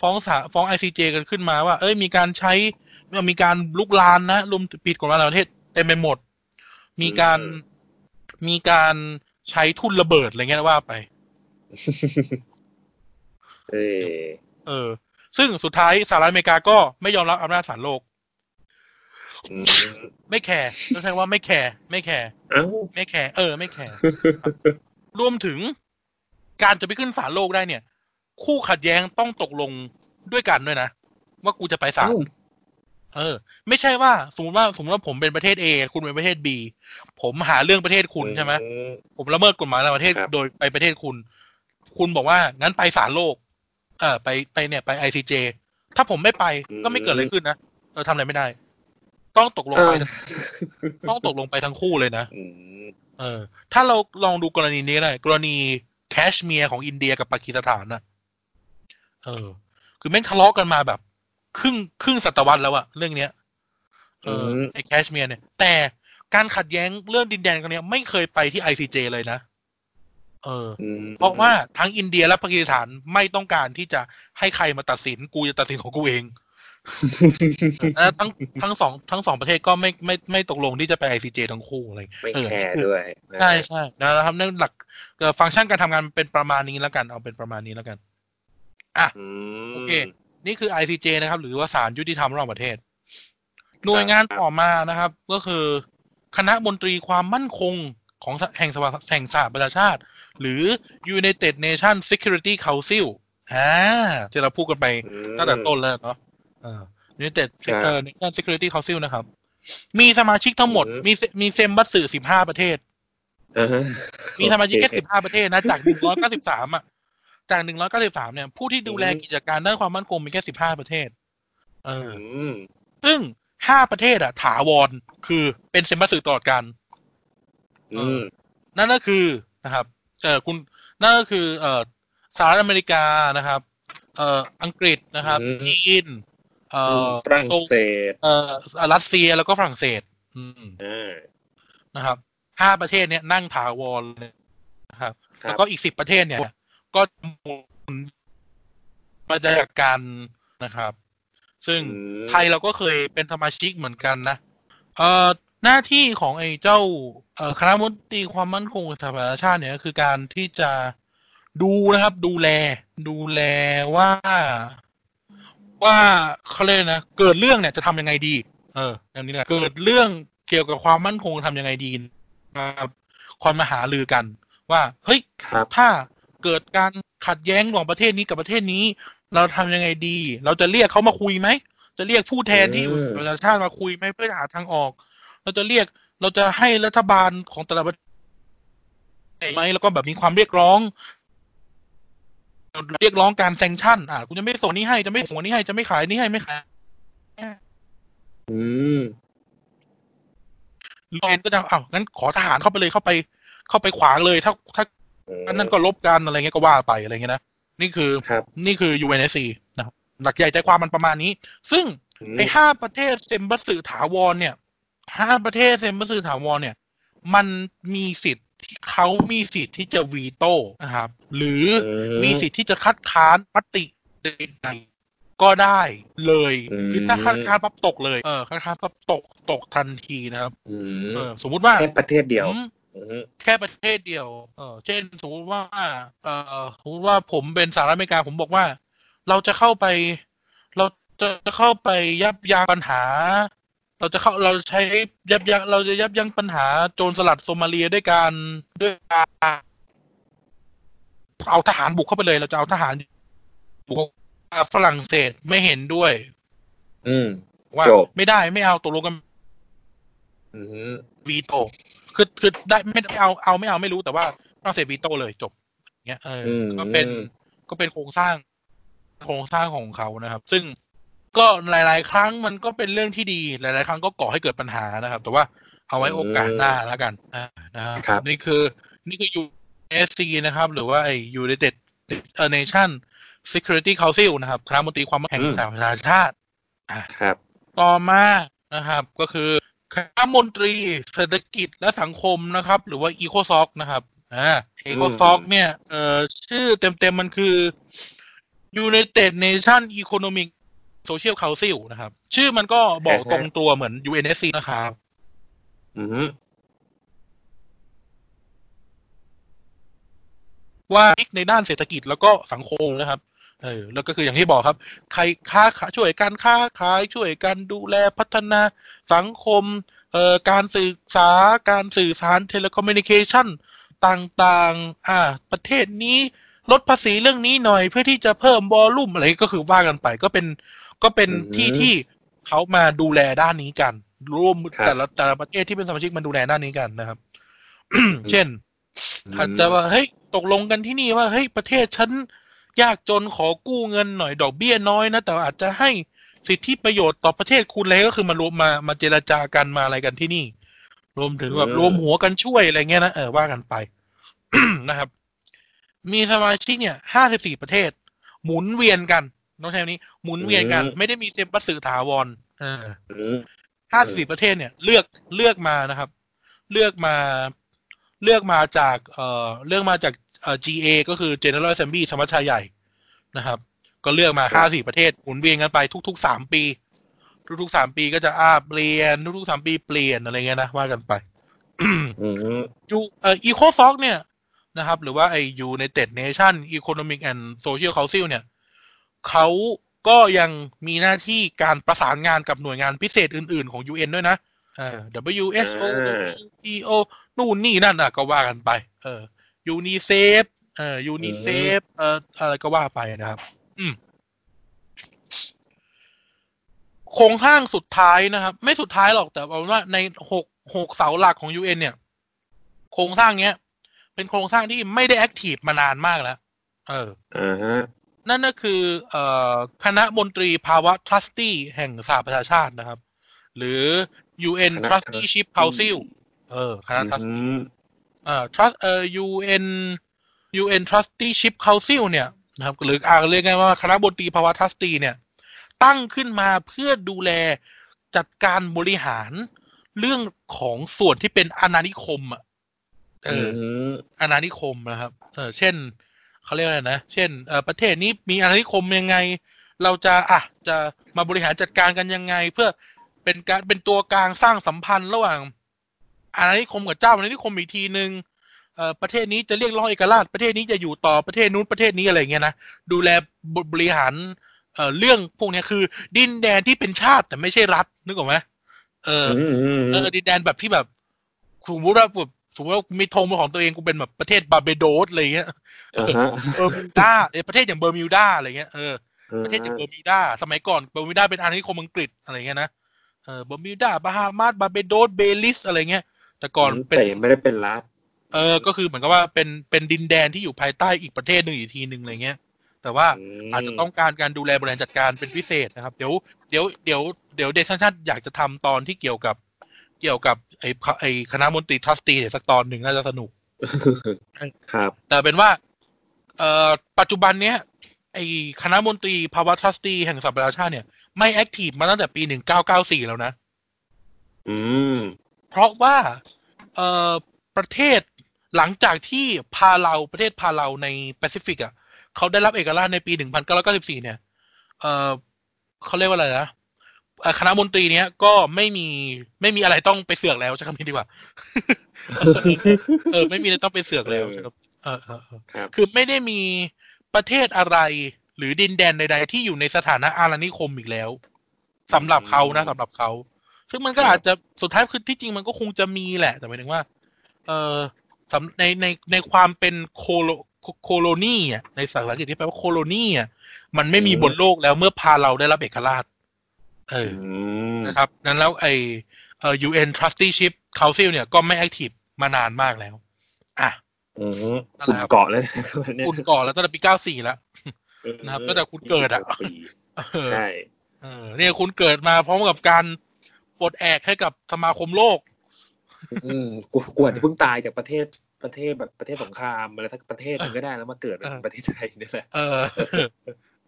ฟ้องศาลฟ้อง ไอ ซี เจ กันขึ้นมาว่าเอ้ยมีการใช้มีการลุกลานนะรวมปิดกฎหมายระหว่างประเทศเต็มไปหมดมีการมีการใช้ทุ่นระเบิดอะไรเงี้ยว่าไปเออเออซึ่งสุดท้ายสหรัฐอเมริกาก็ไม่ยอมรับอำนาจศาลโลกไม่แคร์ต้องใช้ว่าไม่แคร์ไม่แคร์ไม่แคร์เออไม่แคร์รวมถึงการจะไปขึ้นศาลโลกได้เนี่ยคู่ขัดแย้งต้องตกลงด้วยกันด้วยนะว่ากูจะไปศาลเออไม่ใช่ว่าสมมติว่าสมมติว่าผมเป็นประเทศ A คุณเป็นประเทศ B ผมหาเรื่องประเทศคุณใช่ไหมผมละเมิดกฎหมายระหว่างประเทศโดยไปประเทศคุณคุณบอกว่างั้นไปศาลโลกเออไปไปเนี่ยไป ไอ ซี เจ ถ้าผมไม่ไปก็ไม่เกิดอะไรขึ้นนะเออทำอะไรไม่ได้ต้องตกลงไปต้องตกลงไปทั้งคู่เลยนะเออถ้าเราลองดูกรณีนี้ได้กรณีแคชเมียร์ของอินเดียกับปากีสถานนะเออคือแม่งทะเลาะกันมาแบบครึ่งครึ่งศตวรรษแล้วอะเรื่องเนี้ยเออไอแคชเมียร์เนี่ยแต่การขัดแย้งเรื่องดินแดนกันเนี้ยไม่เคยไปที่ ไอ ซี เจ เลยนะเออเพราะว่าทั้งอินเดียและปากีสถานไม่ต้องการที่จะให้ใครมาตัดสินกูจะตัดสินของกูเอง ทั้งทั้งสองทั้งสองประเทศก็ไม่ไม่ไม่ตกลงที่จะไป ไอ ซี เจ ทั้งคู่อะไรไม่แคร์ด้วยใช่ใช่นะครับเรื่องหลักฟังก์ชันการทำงานเป็นประมาณนี้แล้วกันเอาเป็นประมาณนี้แล้วกันอ่ะโอเคนี่คือ ไอ ซี เจ นะครับหรือว่าศาลยุติธรรมระหว่างประเทศหน่วยงานต่อมานะครับก็คือคณะมนตรีความมั่นคงของแห่งสหประชาชาติหรือ United Nations Security Council อ่าที่เราพูดกันไปตั้งแต่ต้นแล้วเนาะเอ่อ United Nations Security Council นะครับมีสมาชิกทั้งหมดมีมีเซมบัตสึสิบห้าประเทศเออมีสมาชิกแค่สิบห้าประเทศนะจากหนึ่งร้อยเก้าสิบสามอ่ะจากหนึ่งร้อยเก้าสิบสามเนี่ยผู้ที่ดูแลกิจการด้านความมั่นคงมีแค่สิบห้าประเทศเออซึ่งห้าประเทศอ่ะถาวรคือเป็นเซมบัตสึตลอดกาลอืมนั่นก็คือนะครับเอ่อคุณนั่นก็คือเอ่อสหรัฐอเมริกานะครับเอ่ออังกฤษนะครับจีนเอ่อฝรั่งเศสเอ่อรัสเซียแล้วก็ฝรั่งเศสอืมเออนะครับห้าประเทศเนี้ยนั่งถาวรเลยนะครับแล้วก็อีกสิบประเทศเนี่ยก็มาจากการนะครับซึ่งไทยเราก็เคยเป็นสมาชิกเหมือนกันนะเอ่อหน้าที่ของไอ้เจ้าคณะมนตรีความมั่นคงสหประชาชาติเนี่ยคือการที่จะดูนะครับดูแลดูแลว่าว่าเขาเรียกนะเกิดเรื่องเนี่ยจะทำยังไงดีเอออย่างนี้แหละเกิดเรื่อง เกี่ยวกับความมั่นคงทำยังไงดีนะครับคนมาหารือกันว่าเฮ้ยถ้าเกิดการขัดแย้งของประเทศนี้กับประเทศนี้เราทำยังไงดีเราจะเรียกเขามาคุยไหมจะเรียกผู้แทนที่อยู่ประเทศชาติมาคุยไหมเพื่อหาทางออกเราจะเรียกเราจะให้รัฐบาลของแต่ละประเทศไหมแล้วก็แบบมีความเรียกร้องเรียกร้องการแซงชั่นอ่ะคุณจะไม่ส่งนี้ให้จะไม่ส่งนี้ให้จะไม่ขายนี้ให้ไม่ขายอืมโลเอนก็จะอ้าวงั้นขอทหารเข้าไปเลยเข้าไปเข้าไปขวางเลยถ้าถ้านั่นก็ลบกันอะไรเงี้ยก็ว่าไปอะไรเงี้ยนะนี่คือนี่คือ ยู เอ็น เอส ซี นะครับหลักใหญ่ใจความมันประมาณนี้ซึ่งไอ้ห้าประเทศเซมบัสสื่อถาวรเนี่ยห้าประเทศเซมบัสสื่อถาวรเนี่ยมันมีสิทธิ์ที่เขามีสิทธิ์ที่จะวีโต้นะครับหรือมีสิทธิ์ที่จะคัดค้านมติใดๆก็ได้เลยคือถ้าคัดค้านปั๊บตกเลยเออคัดค้านปั๊บตกตกทันทีนะครับเออสมมุติว่าแค่ประเทศเดียวแค่ประเทศเดียวเออเช่นสมมติว่าเออสมมติว่าผมเป็นสหรัฐอเมริกาผมบอกว่าเราจะเข้าไปเราจะเข้าไปยับยั้งปัญหาเราจะเข้าเราใช้ยับยั้งเราจะยับยั้งปัญหาโจรสลัดโซมาเลียด้วยการด้วยการเอาทหารบุกเข้าไปเลยเราจะเอาทหารบุกฝรั่งเศสไม่เห็นด้วยอืมว่าไม่ได้ไม่เอาตกลงกันอือวีโต้คือคือได้ไม่เอาเอาไม่เอาไม่รู้แต่ว่าฝรั่งเศสวีโต้เลยจบเงี้ยเออก็เป็นก็เป็นโครงสร้างโครงสร้างของเขานะครับซึ่งก็หลายๆครั้งมันก็เป็นเรื่องที่ดีหลายๆครั้งก็ก่อให้เกิดปัญหานะครับแต่ว่าเอาไว้โอกาสหน้าแล้วกันนะครับนี่คือนี่คือ ยู เอ็น เอส ซี นะครับหรือว่าไอ้ United Nations Security Council นะครับคณะมนตรีความมั่นคงแห่งสหประชาชาติครับต่อมานะครับก็คือคณะมนตรีเศรษฐกิจและสังคมนะครับหรือว่า อีโคซ็อก นะครับอ่า อีโคซ็อก เนี่ยเอ่อชื่อเต็มๆมันคือ United Nations Economic Social Council นะครับชื่อมันก็บอกตรงตัวเหมือน ยู เอ็น เอส ซี นะครับอือว่าในด้านเศรษฐกิจแล้วก็สังคมนะครับเออแล้วก็คืออย่างที่บอกครับใครค้าช่วยการค้าขายช่วยกันดูแลพัฒนาสังคมเอ่อการศึกษาการสื่อสารเทเลคอมมิวนิเคชั่นต่างๆอ่าประเทศนี้ลดภาษีเรื่องนี้หน่อยเพื่อที่จะเพิ่มวอลลุ่มอะไรก็คือว่ากันไปก็เป็นก็เป็นที่ที่เขามาดูแลด้านนี้กันร่วมแต่ละแต่ละประเทศที่เป็นสมาชิกมันดูแลด้านนี้กันนะครับ เช่นอาจจะว่าเฮ้ยตกลงกันที่นี่ว่าเฮ้ยประเทศฉันยากจนขอกู้เงินหน่อยดอกเบี้ยน้อยนะแต่อาจจะให้สิทธิประโยชน์ต่อประเทศคุณอะไรก็คือมารวมมามาเจรจากันมาอะไรกันที่นี่รวมถึงแบบรวมหัวกันช่วยอะไรเงี้ยนะเออว่ากันไป นะครับมีสมาชิกเนี่ยห้าสิบสี่ประเทศหมุนเวียนกันน้องชายนี้หมุนเวียนกันไม่ได้มีเซมบัสสื่อถาวรเออห้าสิบสี่ประเทศเนี่ยเลือกเลือกมานะครับเลือกมาเลือกมาจากเอ่อเลือกมาจากเอ่อ จี เอ ก็คือ General Assembly สมัชชาใหญ่นะครับก็เลือกมาห้าสิบสี่ประเทศหมุนเวียนกันไปทุกๆสามปีทุกๆสามปีก็จะอ้าเปลี่ยนทุกๆสามปีเปลี่ยนอะไรเงี้ยนะว่ากันไปอืออยู่เอ่อ อีโคซ็อก เนี่ยนะครับหรือว่าไอ้ United Nations Economic and Social Council เนี่ยเขาก็ยังมีหน้าที่การประสานงานกับหน่วยงานพิเศษอื่นๆของ ยู เอ็น ด้วยนะเออ ดับเบิลยู เอช โอ ดับเบิลยู ที โอ นู่นนี่นั่นน่ะก็ว่ากันไปเออ ยูนิเซฟ เอ่อ ยูนิเซฟ เอ่ออะไรก็ว่าไปนะครับอืมโครงสร้างสุดท้ายนะครับไม่สุดท้ายหรอกแต่เอาว่าในหก หกเสาหลักของ ยู เอ็น เนี่ยโครงสร้างเนี้ยเป็นโครงสร้างที่ไม่ได้แอคทีฟมานานมากแล้วเอออือฮะนั่นก็คือเอ่อคณะมนตรีภาวะทรัสตี้แห่งสหประชาชาตินะครับหรือ ยู เอ็น Trusteeship Council เออคณะ Trustee เอ่อ Trust เอ่อ UN UN Trusteeship Council เนี่ยนะครับหรืออ่าเรียกง่ายว่าคณะมนตรีภาวะทรัสตี้เนี่ยตั้งขึ้นมาเพื่อดูแลจัดการบริหารเรื่องของส่วนที่เป็นอาณานิคมอ่ะเอออาณานิคมนะครับเออเช่นเขาเรียกอะไรนะเช่นเอ่อประเทศนี้มีอาณานิคมยังไงเราจะอ่ะจะมาบริหารจัดการกันยังไงเพื่อเป็นการเป็นตัวกลางสร้างสัมพันธ์ระหว่างอาณานิคมกับเจ้าอาณานิคมอีกทีนึงเอ่อประเทศนี้จะเรียกร้องเอกราชประเทศนี้จะอยู่ต่อประเทศนู้นประเทศนี้อะไรอย่างเงี้ยนะดูแลบริหารเอ่อเรื่องพวกนี้คือดินแดนที่เป็นชาติแต่ไม่ใช่รัฐนึกออกไหม เออเออดินแดนแบบที่แบบสมมติว่าแบบสมมติว่ามีธงของตัวเองกูเป็นแบบประเทศบาร์เบโดสอะไรเงี้ยเออเออด้าประเทศอย่างเบอร์มิวดาอะไรเงี้ยเออประเทศอย่างเบอร์มิวดาสมัยก่อนเบอร์มิวดาเป็นอาณานิคมอังกฤษอะไรเงี้ยนะเออเบอร์มิวดาบาฮามาสบาร์เบโดสเบลิสอะไรเงี้ยแต่ก่อนเป็นไม่ได้เป็นรัฐเออก็คือเหมือนกับว่าเป็นเป็นดินแดนที่อยู่ภายใต้อีกประเทศนึงอีกทีนึงอะไรเงี้ยแต่ว่าอาจจะต้องการการดูแลบริหารจัดการเป็นพิเศษนะครับเดี๋ยวเดี๋ยวเดี๋ยวเดี๋ยวเดชันชันอยากจะทำตอนที่เกี่ยวกับเกี่ยวกับไอ้ไอ้คณะมนตรีทรัสตีเนี่ยสักตอนหนึ่งน่าจะสนุกครับแต่เป็นว่าเอ่อปัจจุบันเนี้ยไอ้คณะมนตรีภาวะทรัสตีแห่งสหประชาชาติเนี่ยไม่แอคทีฟมาตั้งแต่ปีหนึ่งพันเก้าร้อยเก้าสิบสี่แล้วนะอืมเพราะว่าเอ่อประเทศหลังจากที่พาเลาประเทศพาเลาในแปซิฟิกอ่ะเขาได้รับเอกราชในปีหนึ่งพันเก้าร้อยเก้าสิบสี่เนี่ยเอ่อเขาเรียกว่าอะไรนะคณะมนตรีเนี้ยก็ไม่มีไม่มีอะไรต้องไปเสือกแล้วใช้คำนี้ดีกว่าเออไม่มีอะไรต้องไปเสือกแล้วครับเออๆคือไม่ได้มีประเทศอะไรหรือดินแดนใดๆที่อยู่ในสถานะอาณานิคมอีกแล้วสำหรับเขานะสำหรับเขาซึ่งมันก็อาจจะสุดท้ายคือที่จริงมันก็คงจะมีแหละแต่หมายถึงว่าเอ่อในในในความเป็นโคโลโคโลนีอ่ะในภาษาอังกฤษที่แปลว่าโคโลนีอ่ะมันไม่มีบนโลกแล้วเมื่อพาเราได้รับเอกราชเออนะครับนั้นแล้วไอเอ่อ ยู เอ็น Trusteeship Council เนี่ยก็ไม่แอคทีฟมานานมากแล้วอ่ะฝุ่นเกาะเลยฝุ่นเกาะแล้วตั้งแต่ปีเก้าสิบสี่แล้วนะครับตั้งแต่คุณเกิดอ่ะใช่เออเนี่ยคุณเกิดมาพร้อมกับการปลดแอกให้กับสมาคมโลกอืมกูกลัวจะเพิ่งตายจากประเทศประเทศแบบประเทศสงครามอะไรสักประเทศนึงก็ได้แล้วมาเกิดในประเทศไทยนี่แหละเออ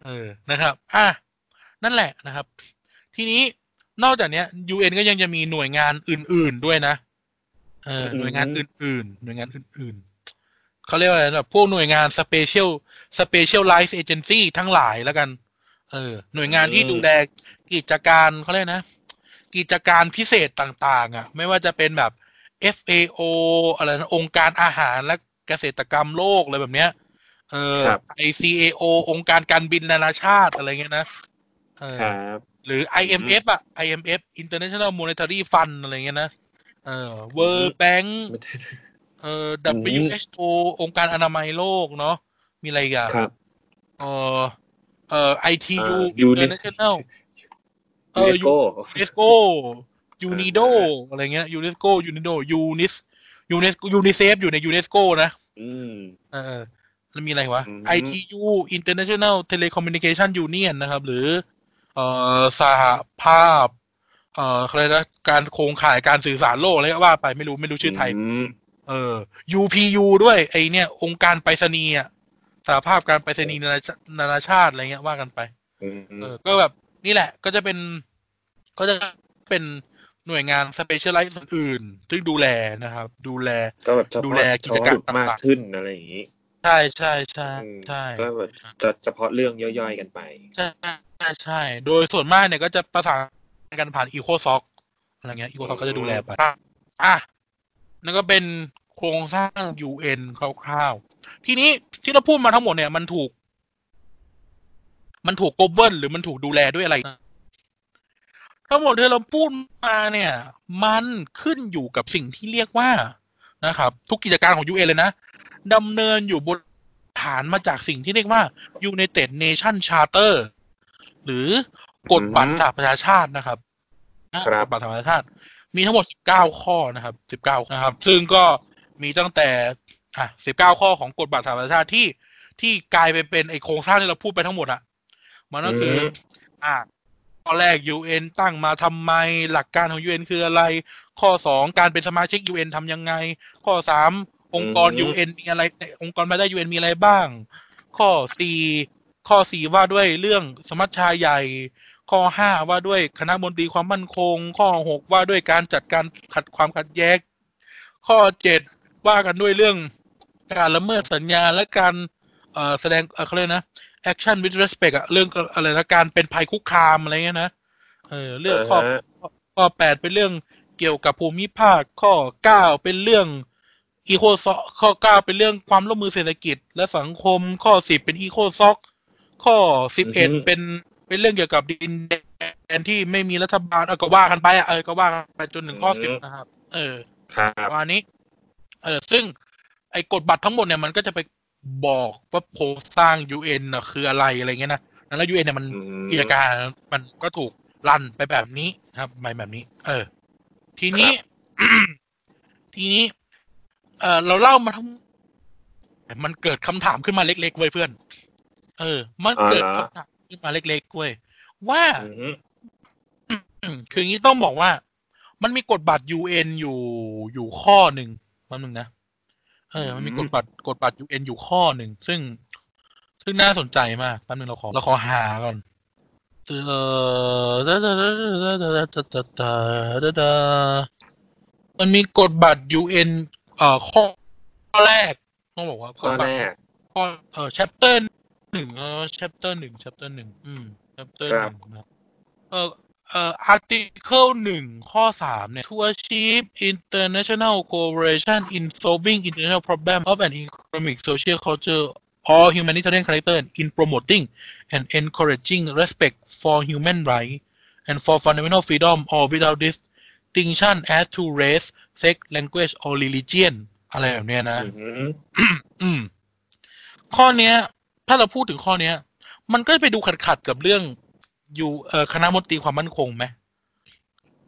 เออนะครับอ่ะนั่นแหละนะครับทีนี้นอกจากเนี้ย ยู เอ็น ก็ยังจะมีหน่วยงานอื่นๆด้วยนะเออหน่วยงานอื่นๆหน่วยงานอื่นๆเขาเรียกว่าอะไรแบบพวกหน่วยงาน Special Specialized Agency ทั้งหลายแล้วกันเออหน่วยงานที่ดูแลกิจการเขาเรียกนะกิจการพิเศษต่างๆอ่ะไม่ว่าจะเป็นแบบ เอฟ เอ โอ อะไรนะองค์การอาหารและเกษตรกรรมโลกอะไรแบบเนี้ยเออ ไอ ซี เอ โอ องค์การการบินนานาชาติอะไรเงี้ยนะเออหรือ ไอ เอ็ม เอฟ อ่ะ ไอ เอ็ม เอฟInternational Monetary Fund อะไรเงี้ยนะเออ World Bank เอ่อ ดับเบิลยู เอช โอ องค์การอนามัยโลกเนาะมีอะไรอีกอ่ะครับเอ่อเอ่อ ไอ ที ยู International เอ่อ UNESCOยู เอ็น ไอ ดี โอ อะไรเงี้ย UNESCO ยู เอ็น ไอ ดี โอ ยู เอ็น ไอ เอส UNESCO UNICEF อยู่ใน UNESCO นะอืมเออแล้วมีอะไรวะ ไอ ที ยู International Telecommunication Union นะครับหรือเอ่อสหภาพเอ่ออะไรนะการโครงข่ายการสื่อสารโลกอะไรก็ว่าไปไม่รู้ไม่รู้ชื่อไทยเออ ยู พี ยู ด้วยไอ้เนี่ยองค์การไปรษณีย์อ่ะสหภาพการไปรษณีย์นานาชาติอะไรเงี้ยว่ากันไปเออก็แบบนี่แหละก็จะเป็นก็จะเป็นหน่วยงาน specialized อื่นซึ่งดูแลนะครับดูแลก็แบบดูแลกิจการมากขึ้นอะไรอย่างงี้ใช่ๆๆใช่ก็แบบจะเฉพาะเรื่องย่อยๆกันไปใช่ใช่โดยส่วนมากเนี่ยก็จะประสานกันผ่าน EcoSoc อะไรเงี้ย EcoSoc ก็จะดูแลไปอ่ะนั่นก็เป็นโครงสร้าง ยู เอ็น คร่าวๆทีนี้ที่เราพูดมาทั้งหมดเนี่ยมันถูกมันถูก govern หรือมันถูกดูแลด้วยอะไรทั้งหมดที่เราพูดมาเนี่ยมันขึ้นอยู่กับสิ่งที่เรียกว่านะครับทุกกิจการของ ยู เอ็น เลยนะดำเนินอยู่บนฐานมาจากสิ่งที่เรียกว่า United Nations Charterหรือกฎบัตรสหประชาชาตินะครับกฎบัตรสหประชาชาติมีทั้งหมดสิบเก้าข้อนะครับสิบเก้านะครับซึ่งก็มีตั้งแต่อ่ะสิบเก้าข้อของกฎบัตรสหประชาชาติที่ที่กลายไปเป็นไอ้โครงสร้างที่เราพูดไปทั้งหมดอ่ะมันก็คืออ่ะข้อแรก ยู เอ็น ตั้งมาทำไมหลักการของ ยู เอ็น คืออะไรข้อสองการเป็นสมาชิก ยู เอ็น ทำยังไงข้อสามองค์กร ยู เอ็น มีอะไรองค์กรภายใต้ ยู เอ็น มีอะไรบ้างข้อสี่ข้อสี่ว่าด้วยเรื่องสมัชชาใหญ่ข้อห้าว่าด้วยคณะมนตรีความมั่นคงข้อหกว่าด้วยการจัดการขัดความขัดแย้งข้อเจ็ดว่ากันด้วยเรื่องการละเมิดสัญญาและการเอ่อแสดงเขาเรียกนะ action with respect อ่ะเรื่องอะไรนะการเป็นภัยคุกคามอะไรเงี้ยนะเออเรื่องข้อข้อแปดเป็นเรื่องเกี่ยวกับภูมิภาคข้อเก้าเป็นเรื่องอีโคซ็อกข้อเก้าเป็นเรื่องความร่วมมือเศรษฐกิจและสังคมข้อสิบเป็นอีโคซ็อกข้อสิบเอ็ดเป็นเป็นเรื่องเกี่ยวกับดินแด นที่ไม่มีรัฐบาลเอาก็ว่ากันไปอ่ะเออก็ว่ากันไปจนถึงข้อสิบนะครับเออครับวันนี้เออซึ่งไอ้กฎบัตรทั้งหมดเนี่ยมันก็จะไปบอกว่าโครงสร้าง ยู เอ็น น่ะคืออะไรอะไรเงี้ยนะแล้ว ยู เอ็น เนี่ยมันกิจการมันก็ถูกลั่นไปแบบนี้ครับไปแบบนี้เออทีนี้ ทีนี้เออเราเล่ามาทั้งมันเกิดคำถามขึ้นมาเล็กๆเว้ยเพื่อนเออมันเกิดคำถามขึ้นมาเล็กๆเว้ยว่าคืองี้ต้องบอกว่ามันมีกฎบัตร ยู เอ็น อยู่อยู่ข้อหนึ่งมันหนึ่งนะเออมันมีกฎบัตรกฎบัตร ยู เอ็น อยู่ข้อหนึ่งซึ่งซึ่งน่าสนใจมากแป๊บนึงเราขอเราขอหาก่อนเออมันมีกฎบัตร ยู เอ็น เอ่อข้อแรกต้องบอกว่าข้อแรกข้อเอ่อ chapter หนึ่งเอ่อ chapter หนึ่ง chapter หนึ่งอืม chapter หนึ่งนะเอ่อเอ่อ article หนึ่งข้อสามเนี่ย to achieve international cooperation in solving international problems of an economic social culture or humanitarian character in promoting and encouraging respect for human rights and for fundamental freedom or without distinction as to race, sex, language or religion อะไรแบบเนี้ยนะ ข้อเนี้ยถ้าเราพูดถึงข้อเนี้ยมันก็ไปดูขัดๆกับเรื่องอยู่เอ่อคณะมนตรีความมั่นคงไหม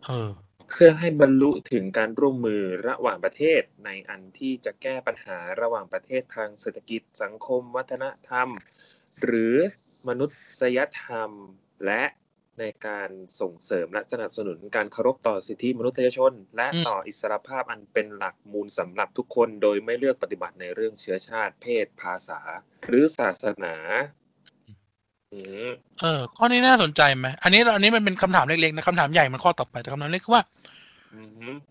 เออเพื่อให้บรรลุถึงการร่วมมือระหว่างประเทศในอันที่จะแก้ปัญหาระหว่างประเทศทางเศรษฐกิจสังคมวัฒนธรรมหรือมนุษยธรรมและในการส่งเสริมและสนับสนุนการเคารพต่อสิทธิมนุษยชนและต่ออิสรภาพอันเป็นหลักมูลสำหรับทุกคนโดยไม่เลือกปฏิบัติในเรื่องเชื้อชาติเพศภาษาหรือศาสนาเออข้อนี้น่าสนใจไหมอันนี้อันนี้มันเป็นคำถามเล็กๆนะคำถามใหญ่มันข้อต่อไปแต่คำถามเล็กคือว่า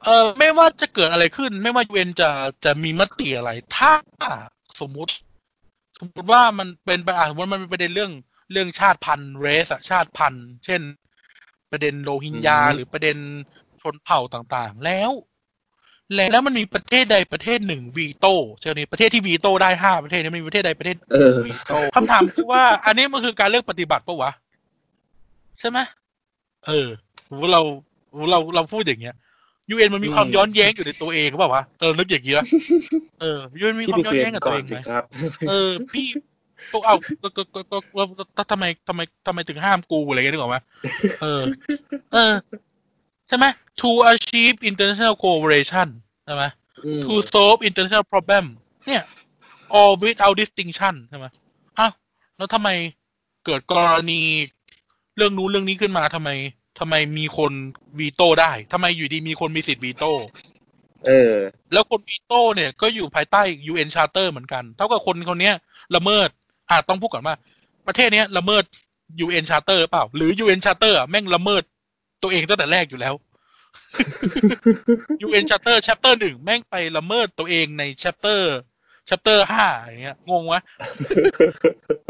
เออไม่ว่าจะเกิดอะไรขึ้นไม่ว่า ยู เอ็น จะจะมีมติอะไรถ้าสมมุติสมมติว่ามันเป็นประเด็นสมมติมันเป็นประเด็นเรื่องเรื่องชาติพันธุ์เรสชาติพันธุ์เช่นประเด็นโรฮิงญาหรือประเด็นชนเผ่าต่างๆแล้วแล้วมันมีประเทศใดประเทศหนึ่งวีโต้เช่นนี้ประเทศที่วีโต้ได้ห้าประเทศนี้มีประเทศใดประเทศวีโต้คำถามคือว่าอันนี้มันคือการเลือกปฏิบัติปะวะใช่ไหมเออเราเราเราพูดอย่างเงี้ย ยู เอ็น มันมีความย้อนแย้งอยู่ในตัวเองหรือเปล่าวะเออนึกอย่างเงี้ยเออ ยู เอ็น มีความย้อนแย้งกับตัวเองไหมเออพี่ตัวเอาก็ก็ก็ก็ทำไมทำไมทำไมถึงห้ามกูอะไรเงี้ยนึกออกไหมเออเออใช่ไหม to achieve international cooperation ใช่ไหม to solve international problem เนี่ย all without distinction ใช่ไหมอ้าวแล้วทำไมเกิดกรณีเรื่องนู้นเรื่องนี้ขึ้นมาทำไมทำไมมีคนวีโต้ได้ทำไมอยู่ดีมีคนมีสิทธิ์วีโต้เออแล้วคนวีโต้เนี่ยก็อยู่ภายใต้ ยู เอ็น Charter เหมือนกันเท่ากับคนคนนี้ละเมิดอ่ะต้องพูดก่อนว่าประเทศนี้ละเมิด ยู เอ็น Charter เปล่าหรือ ยู เอ็น Charter แม่งละเมิดตัวเองตั้งแต่แรกอยู่แล้ว ยู เอ็น Charter Chapter หนึ่งแม่งไปละเมิดตัวเองใน Chapter Chapter ห้าอย่างเงี้ยงงวะ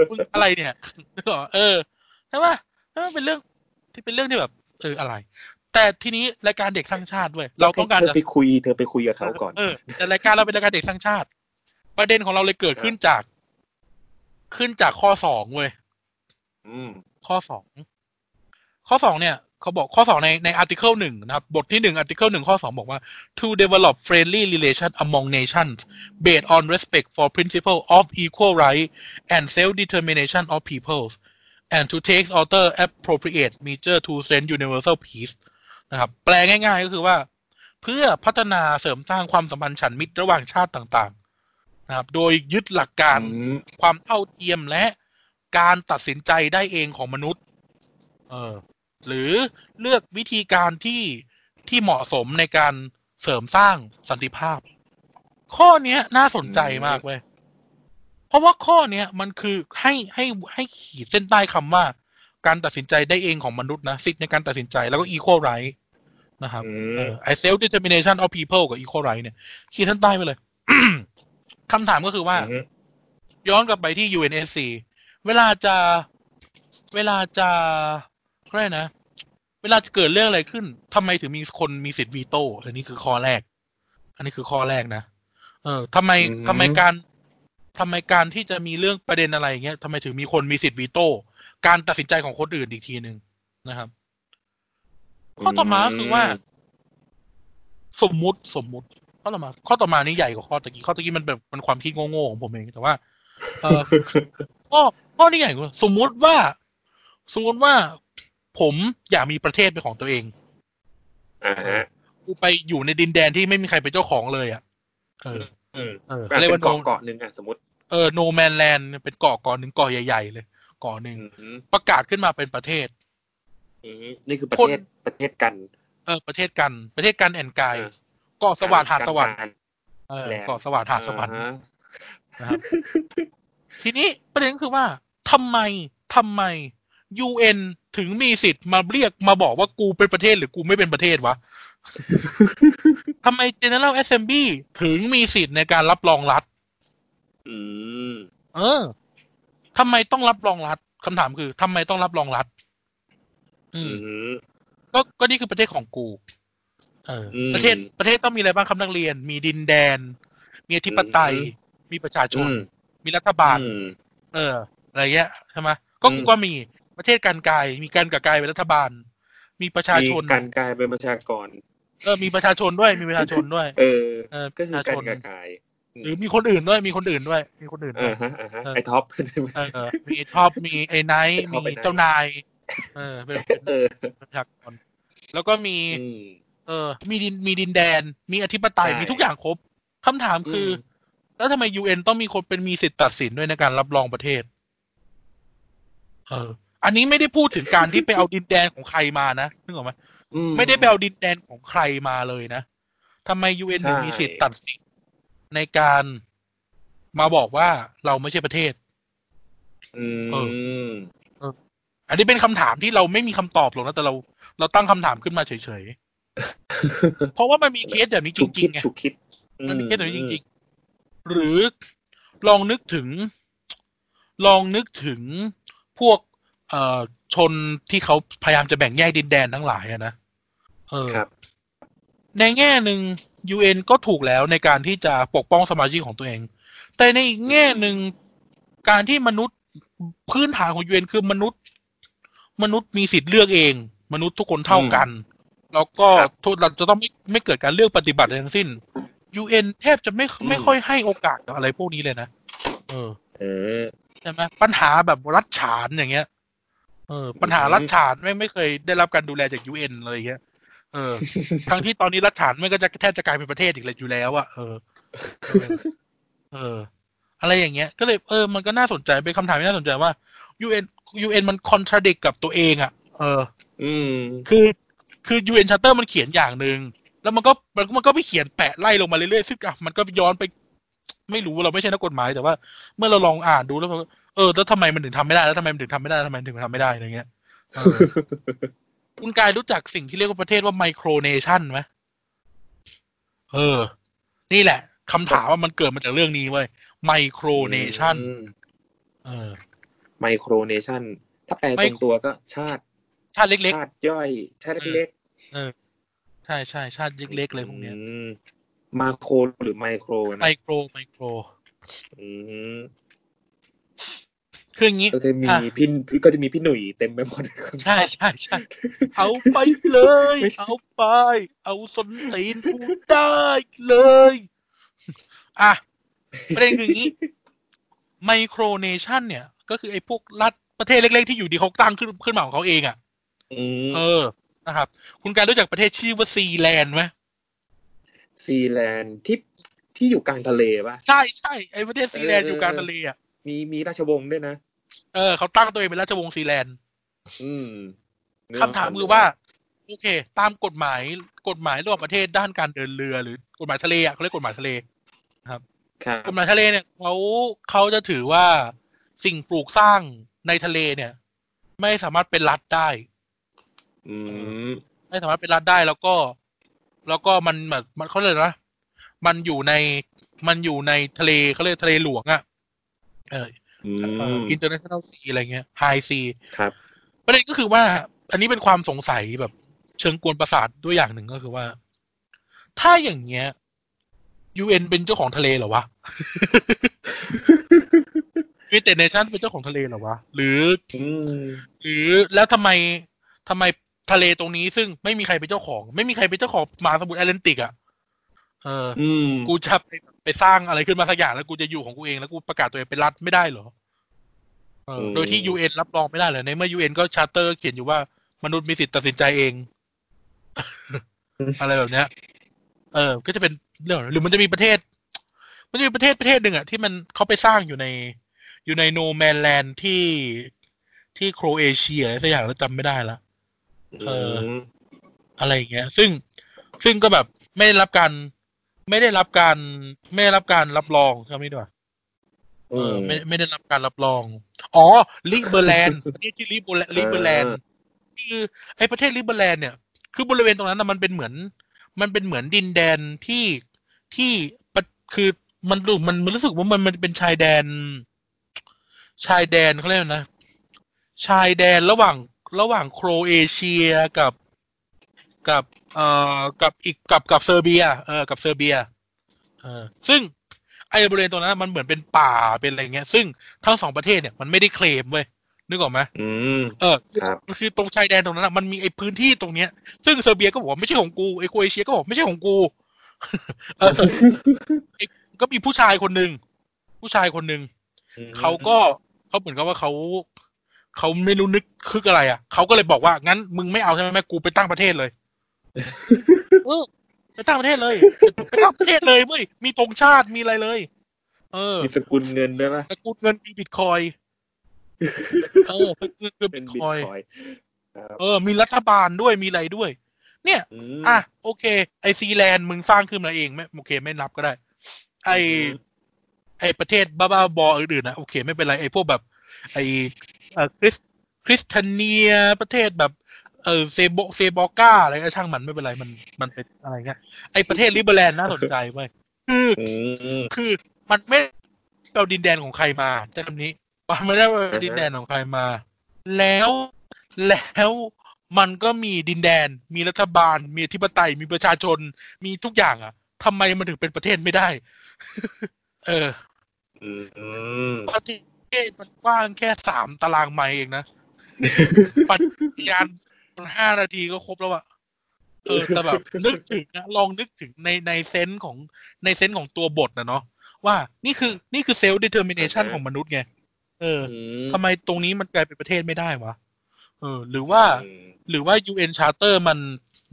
มึงอะไรเนี่ยเออใช่ป่ะแล้วมันเป็นเรื่องที่เป็นเรื่องที่แบบเอออะไรแต่ทีนี้รายการเด็กสร้างชาติด้วยเราต้องการเธอไปคุยเธอไปคุยกับเขาก่อนเออแต่รายการเราเป็นรายการเด็กสร้างชาติประเด็นของเราเลยเกิดขึ้นจากขึ้นจากข้อสองเว้ยอืมข้อสองข้อสองเนี่ยเขาบอกข้อสองในใน article หนึ่งนะครับบทที่หนึ่ง article หนึ่งข้อสองบอกว่า to develop friendly relation among nations based on respect for principle of equal right and self determination of peoples and to take other appropriate measure to send universal peace นะครับแปลง่ายๆก็คือว่าเพื่อพัฒนาเสริมสร้างความสัมพันธ์ฉันมิตรระหว่างชาติต่างๆนะครับโดยยึดหลักการความเท่าเทียมและการตัดสินใจได้เองของมนุษย์เออหรือเลือกวิธีการที่ที่เหมาะสมในการเสริมสร้างสันติภาพข้อนี้น่าสนใจมากเว้ยเพราะว่าข้อนี้มันคือให้ให้ให้ขีดเส้นใต้คำว่าการตัดสินใจได้เองของมนุษย์นะสิทธิในการตัดสินใจแล้วก็ equal right นะครับเออ self determination of people กับ equal right เนี่ยขีดเส้นใต้ไปเลย คำถามก็คือว่า ย้อนกลับไปที่ ยู เอ็น เอส ซี เวลาจะเวลาจะก็ได้นะเวลาจะเกิดเรื่องอะไรขึ้นทำไมถึงมีคนมีสิทธิ์วีโต้อันนี้คือข้อแรกอันนี้คือข้อแรกนะเออทำไมทำไมการทำไมการที่จะมีเรื่องประเด็นอะไรอย่างเงี้ยทำไมถึงมีคนมีสิทธิ์วีโต้การตัดสินใจของคนอื่นอีกทีนึงนะครับ ข้อต่อมาคือว่าสมมุติสมมุติข้อต่อมาข้อต่อมานี่ใหญ่กว่าข้อตะกี้ข้อตะกี้มันแบบมันความคิดโง่ๆของผมเองแต่ว่าเออข้อข้อนี่ใหญ่กว่าสมมุติว่าสมมุติว่าผมอยากมีประเทศเป็นของตัวเองอ่าฮะกูไปอยู่ในดินแดนที่ไม่มีใครเป็นเจ้าของเลยอ่ะเออเออเอออะไรเป็นเกาะเกาะนึงอ่ะสมมุติเออโนแมนแลนด์เป็นเกาะเกาะนึงเกาะใหญ่ๆเลยเกาะนึงประกาศขึ้นมาเป็นประเทศอืมนี่คือประเทศประเทศกันเออประเทศกันประเทศกันแอนกายเกาะสวัสดิ์หาดสวัสดิ์เออเกาะสวัสดิ์หาดสวัสดิ์นะครับทีนี้ประเด็นคือว่าทำไมทำไม ยู เอ็น ถึงมีสิทธิ์มาเรียกมาบอกว่ากูเป็นประเทศหรือกูไม่เป็นประเทศวะทำไม General Assembly ถึงมีสิทธิ์ในการรับรองรัฐอืมเออทำไมต้องรับรองรัฐคำถามคือทำไมต้องรับรองรัฐอืมก็ก็นี่คือประเทศของกูเออประเทศประเทศต้องมีอะไรบ้างครับนักเรียนมีดินแดนมีอธิปไตยมีประชาชนมีรัฐบาลเอออะไรเงี้ยใช่ไหมก็กูก็มีประเทศการกายมีการกายเป็นรัฐบาลมีประชาชนการกายเป็นประชากรเออมีประชาชนด้วยมีประชาชนด้วยเออเออก็คือการกายหรือมีคนอื่นด้วยมีคนอื่นด้วยมีคนอื่นด้วยไอท็อปเออมีท็อปมีไอไนท์มีเจ้านายเออเป็นประชากรแล้วก็มีเออมีดินมีดินแดนมีอธิปไตยมีทุกอย่างครบคำถามคือแล้วทำไม ยู เอ็น ต้องมีคนเป็นมีสิทธิ์ตัดสินด้วยในการรับรองประเทศเอออันนี้ไม่ได้พูดถึงการที่ไปเอาดินแดนของใครมานะนึกออกไหมไม่ได้ไปเอาดินแดนของใครมาเลยนะทำไม ยู เอ็น ถึงมีสิทธิ์ตัดสินในการมาบอกว่าเราไม่ใช่ประเทศอืมอันนี้เป็นคำถามที่เราไม่มีคำตอบหรอกนะแต่เราเราตั้งคำถามขึ้นมาเฉยๆเพราะว่ามันมีเคสแบบนี้จริงๆไงมันมีเคสแบบนี้จริงๆหรือลองนึกถึงลองนึกถึงพวกเอ่อชนที่เขาพยายามจะแบ่งแยกดินแดนทั้งหลายอ่ะนะเออครับในแง่นึง ยู เอ็น ก็ถูกแล้วในการที่จะปกป้องสมาชิกของตัวเองแต่ในอีกแง่นึงการที่มนุษย์พื้นฐานของ ยู เอ็น คือมนุษย์มนุษย์มีสิทธิ์เลือกเองมนุษย์ทุกคนเท่ากันแล้วก็เราจะต้องไม่ไม่เกิดการเลือกปฏิบัติอะไรทั้งสิ้น ยู เอ็น แทบจะไม่ไม่ค่อยให้โอกาสกับอะไรพวกนี้เลยนะเออเออใช่มั้ยปัญหาแบบรัฐฉานอย่างเงี้ยเออปัญหารัฐฉานไม่ไม่เคยได้รับการดูแลจาก ยู เอ็น เลยอย่างเงี้ยเออทั้งที่ตอนนี้รัฐฉานมันก็จะแทบจะกลายเป็นประเทศอีกเลยอยู่แล้วอ่ะเออเอออะไรอย่างเงี้ยก็เลยเออมันก็น่าสนใจเป็นคำถามที่น่าสนใจว่า UN UN มัน contradict กับตัวเองอ่ะเอออืมคือคือ ยู เอ็น Charter มันเขียนอย่างนึงแล้วมันก็มันมันก็ไปเขียนแปะไล่ลงมาเรื่อยๆซึ่งอ่ะมันก็ย้อนไปไม่รู้เราไม่ใช่นักกฎหมายแต่ว่าเมื่อเราลองอ่านดูแล้วเออแล้วทำไมมันถึงทำไม่ได้แล้วทำไมมันถึงทำไม่ได้ทำไมถึงทำไม่ได้อะไรเงี้ยเออคุณกายรู้จักสิ่งที่เรียกว่าประเทศว่าไมโครเนชั่นไหมเออนี่แหละคำถามว่ามันเกิดมาจากเรื่องนี้เว้ยไมโครเนชั่นเออไมโครเนชั่นถ้าแปลตรงตัวก็ชาติชาติเล็กๆชาติย่อยชาติเล็กๆเออใช่ใช่ชาติเล็กๆเลยพวกเนี้ยมาโครหรือไมโครนะไมโครไมโครอืมคืออย่างงี้ก็จะมีพี่ก็จะมีพี่หนุ่ยเต็มไปหมดใช่ใช่ใช่เอาไปเลยเอาไปเอาส้นตีนกูได้เลยอ่ะประเด็นคืออย่างงี้ไมโครเนชั่นเนี่ยก็คือไอ้พวกรัฐประเทศเล็กๆที่อยู่ดีเขาตั้งขึ้นขึ้นมาของเขาเองอ่ะเออนะครับคุณการรู้จักประเทศชื่อว่าซีแลนด์ไหมซีแลนด์ที่ที่อยู่กลางทะเลป่ะใช่ใช่ไอ้ประเทศซีแลนด์อยู่กลางทะเลอ่ะมีมีราชวงศ์ด้วยนะเออเขาตั้งตัวเองเป็นราชวงศ์ซีแลนด์อืมคำถามคือว่าโอเคตามกฎหมายกฎหมายระหว่างประเทศด้านการเดินเรือหรือกฎหมายทะเลอ่ะเขาเรียกกฎหมายทะเลครับกฎหมายทะเลเนี่ยเขาเขาจะถือว่าสิ่งปลูกสร้างในทะเลเนี่ยไม่สามารถเป็นรัฐได้อืมไม่สามารถเป็นรัฐได้แล้วก็แล้วก็มันแบบมันเขาเรียกว่ามันอยู่ในมันอยู่ในทะเลเขาเรียกทะเลหลวงอ่ะเอออินเตอร์เนชั่นแนลซีอะไรเงี้ยไฮซีครับประเด็นก็คือว่าอันนี้เป็นความสงสัยแบบเชิงกวนประสาทด้วยอย่างหนึ่งก็คือว่าถ้าอย่างเงี้ย ยู เอ็น เป็นเจ้าของทะเลเหรอวะ United Nations เป็นเจ้าของทะเลเหรอวะหรือหรือแล้วทำไมทำไม ทะเลตรงนี้ซึ่งไม่มีใครเป็นเจ้าของไม่มีใครเป็นเจ้าของมหาสมุทรแอตแลนติกอ่ะเออกูจะไปไปสร้างอะไรขึ้นมาสักอย่างแล้วกูจะอยู่ของกูเองแล้วกูประกาศตัวเองเป็นรัฐไม่ได้เหรอเออโดยที่ ยู เอ็น รับรองไม่ได้เหรอในเมื่อ ยู เอ็น ก็ชาร์เตอร์เขียนอยู่ว่ามนุษย์มีสิทธิ์ตัดสินใจเอง อะไรแบบเนี้ยเออก็จะเป็นเรื่องหรือมันจะมีประเทศมันจะมีประเทศประเทศหนึ่งอ่ะที่มันเขาไปสร้างอยู่ในอยู่ในโนแมนแลนด์ที่ที่โครเอเชียอะไรสักอย่างแล้วจำไม่ได้ละเอออะไรอย่างเงี้ยซึ่งซึ่งก็แบบไม่ได้รับการไม่ได้รับการไม่ได้รับการรับรองใช่ไหมดีกว่าเออไม่ไม่ได้รับการรับรองอ๋อลิเบอร์แลนด์ประเทศที่ลิเบอร์ลิเบอร์แลนด์คือไอ้ประเทศลิเบอร์แลนด์เนี่ยคือบริเวณตรงนั้นนะมันเป็นเหมือนมันเป็นเหมือนดินแดนที่ที่คือมันรู้มันมันรู้สึกว่ามันมันเป็นชายแดนชายแดนเขาเรียกนะชายแดนระหว่างระหว่างโครเอเชียกับกับเอ่อกับอีกกับกับเซอร์เบียเออกับเซอร์เบียเออซึ่งไอ้บริเวณตรงนั้นมันเหมือนเป็นป่าเป็นอะไรเงี้ยซึ่งทั้งสองประเทศเนี่ยมันไม่ได้เคลมเว้ยนึกออกไหมอืมเออคือตรงชายแดนตรงนั้นมันมีไอ้พื้นที่ตรงเนี้ยซึ่งเซอร์เบียก็บอกไม่ใช่ของกูไอ้โครเอเชียก็บอกไม่ใช่ของกูเออก็มีผู้ชายคนนึงผู้ชายคนนึงเขาก็เขาเหมือนกับว่าเขาเขาไม่รู้นึกคืออะไรอ่ะเขาก็เลยบอกว่างั้นมึงไม่เอาใช่ไหมกูไปตั้งประเทศเลยไปตั้งประเทศเลยไปตั้งประเทศเลยเว้ยมีธงชาติมีอะไรเลยเออมีสกุลเงินด้วยป่ะสกุลเงินคือบิตคอยน์เออสกุลเงินคือบิตคอยน์เออมีรัฐบาลด้วยมีอะไรด้วยเนี่ยอ่ะโอเคไอซีแลนด์มึงสร้างขึ้นมาเองไหมโอเคไม่นับก็ได้ไอไอประเทศบ้าๆบออื่นๆนะโอเคไม่เป็นไรไอพวกแบบไอเอ่อคริสคริสเตเนียประเทศแบบเออเซโบเซโบก้าอะไรก็ช่างมันไม่เป็นไรมันมันเป็นอะไรเงี้ยไอประเทศลิเบอร์แลนด์น่าสนใจเว้ยคือคือมันไม่เอาดินแดนของใครมาใช้คำนี้มันไม่ได้เอาดินแดนของใครมาแล้วแล้วมันก็มีดินแดนมีรัฐบาลมีอธิปไตยมีประชาชนมีทุกอย่างอ่ะทำไมมันถึงเป็นประเทศไม่ได้เออประเทศมันกว้างแค่สามตารางไมล์เองนะปัจจุบันห้านาทีก็ครบแล้วอะเออแต่แบบนึกถึงนะลองนึกถึงในในเซนส์ของในเซนส์ของตัวบทนะเนาะว่านี่คือนี่คือเซลฟ์ดิเทอร์มิเนชันของมนุษย์ไงเออทำไมตรงนี้มันกลายเป็นประเทศไม่ได้วะเออหรือว่าหรือว่า ยู เอ็น Charter มัน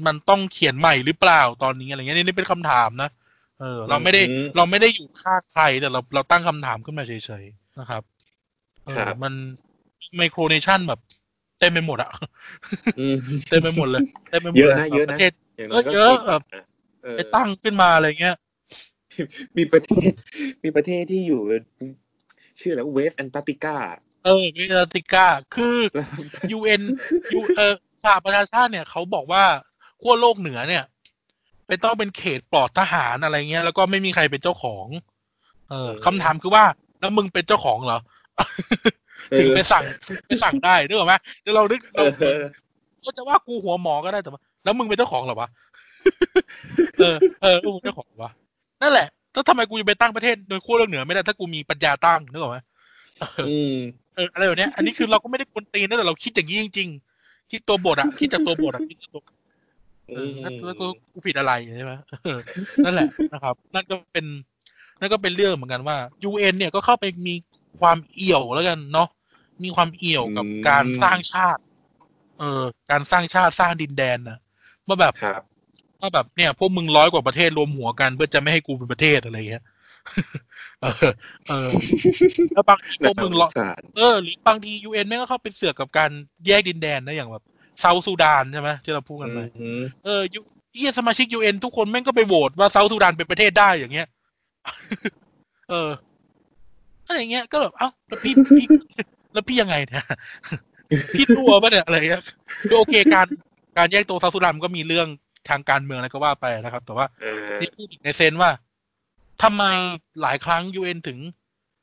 มันต้องเขียนใหม่หรือเปล่าตอนนี้อะไรเงี้ยนี่เป็นคำถามนะเออเราไม่ได้เราไม่ได้อยู่ข้างใครแต่เราเราตั้งคำถามขึ้นมาเฉยๆนะครับเออมันไมโครเนชั่นแบบเต็มไปหมดอ่ะเต็มไปหมดเลยเต็มไปหมดเยอะนะเยอะนะประเทศเยอะแบบไปตั้งขึ้นมาอะไรเงี้ยมีประเทศมีประเทศที่อยู่ชื่ออะไรเวสแอนตาร์กติกาเออเวสแอนตาร์กติกาคือ ยู เอ็น ยูเออสหประชาชาติเนี่ยเขาบอกว่าขั้วโลกเหนือเนี่ยไปต้องเป็นเขตปลอดทหารอะไรเงี้ยแล้วก็ไม่มีใครเป็นเจ้าของเออคำถามคือว่าแล้วมึงเป็นเจ้าของเหรอถึงไปสั่งไปสั่งได้นึกออกไหมเดี๋ยวเรานึกเราก็จะว่ากูหัวหมอก็ได้แต่ว่าแล้วมึงเป็นเจ้าของเหรอวะเออเออกูเป็นเจ้าของวะนั่นแหละแล้วทำไมกูจะไปตั้งประเทศโดยขั้วโลกเหนือไม่ได้ถ้ากูมีปัญญาตั้งนึกออกไหมเอออะไรแบบเนี้ยอันนี้คือเราก็ไม่ได้กวนตีนนะแต่เราคิดอย่างนี้จริงๆคิดตัวบทอ่ะคิดจากตัวบทอ่ะคิดจากตัวแล้วก็กูผิดอะไรใช่ไหมนั่นแหละนะครับนั่นก็เป็นนั่นก็เป็นเรื่องเหมือนกันว่า ยู เอ็น เนี่ยก็เข้าไปมีความเอี่ยวแล้วกันเนาะมีความเอี่ยวกับการสร้างชาติเออการสร้างชาติสร้างดินแดนนะว่าแบบว่าแบบเนี่ยพวกมึงร้อยกว่าประเทศรวมหัวกันเพื่อจะไม่ให้กูเป็นประเทศอะไรเงี้ยเออเออแล้วบางทีพวกมึงร้อยเออหรือบางทียูเอ็นแม่งก็เข้าไปเสือกกับการแยกดินแดนนะอย่างแบบเซาท์ซูดานใช่ไหมที่เราพูดกันไปเออที่สมาชิกยูเอ็นทุกคนแม่งก็ไปโหวตว่าเซาท์ซูดานเป็นประเทศได้อย่างเงี้ยเอออะไรเงี้ยก็แบบเอ้าแล้วพี่พี่แล้วพี่ยังไงเนี่ยพี่ตัวป่ะเนี่ยอะไรเงี้ยก็โอเคการการแยกตัวเซาท์ซูดานก็มีเรื่องทางการเมืองอะไรก็ว่าไปนะครับแต่ว่านี่พูดถึงในเซนว่าทำไมหลายครั้งยูเอ็นถึง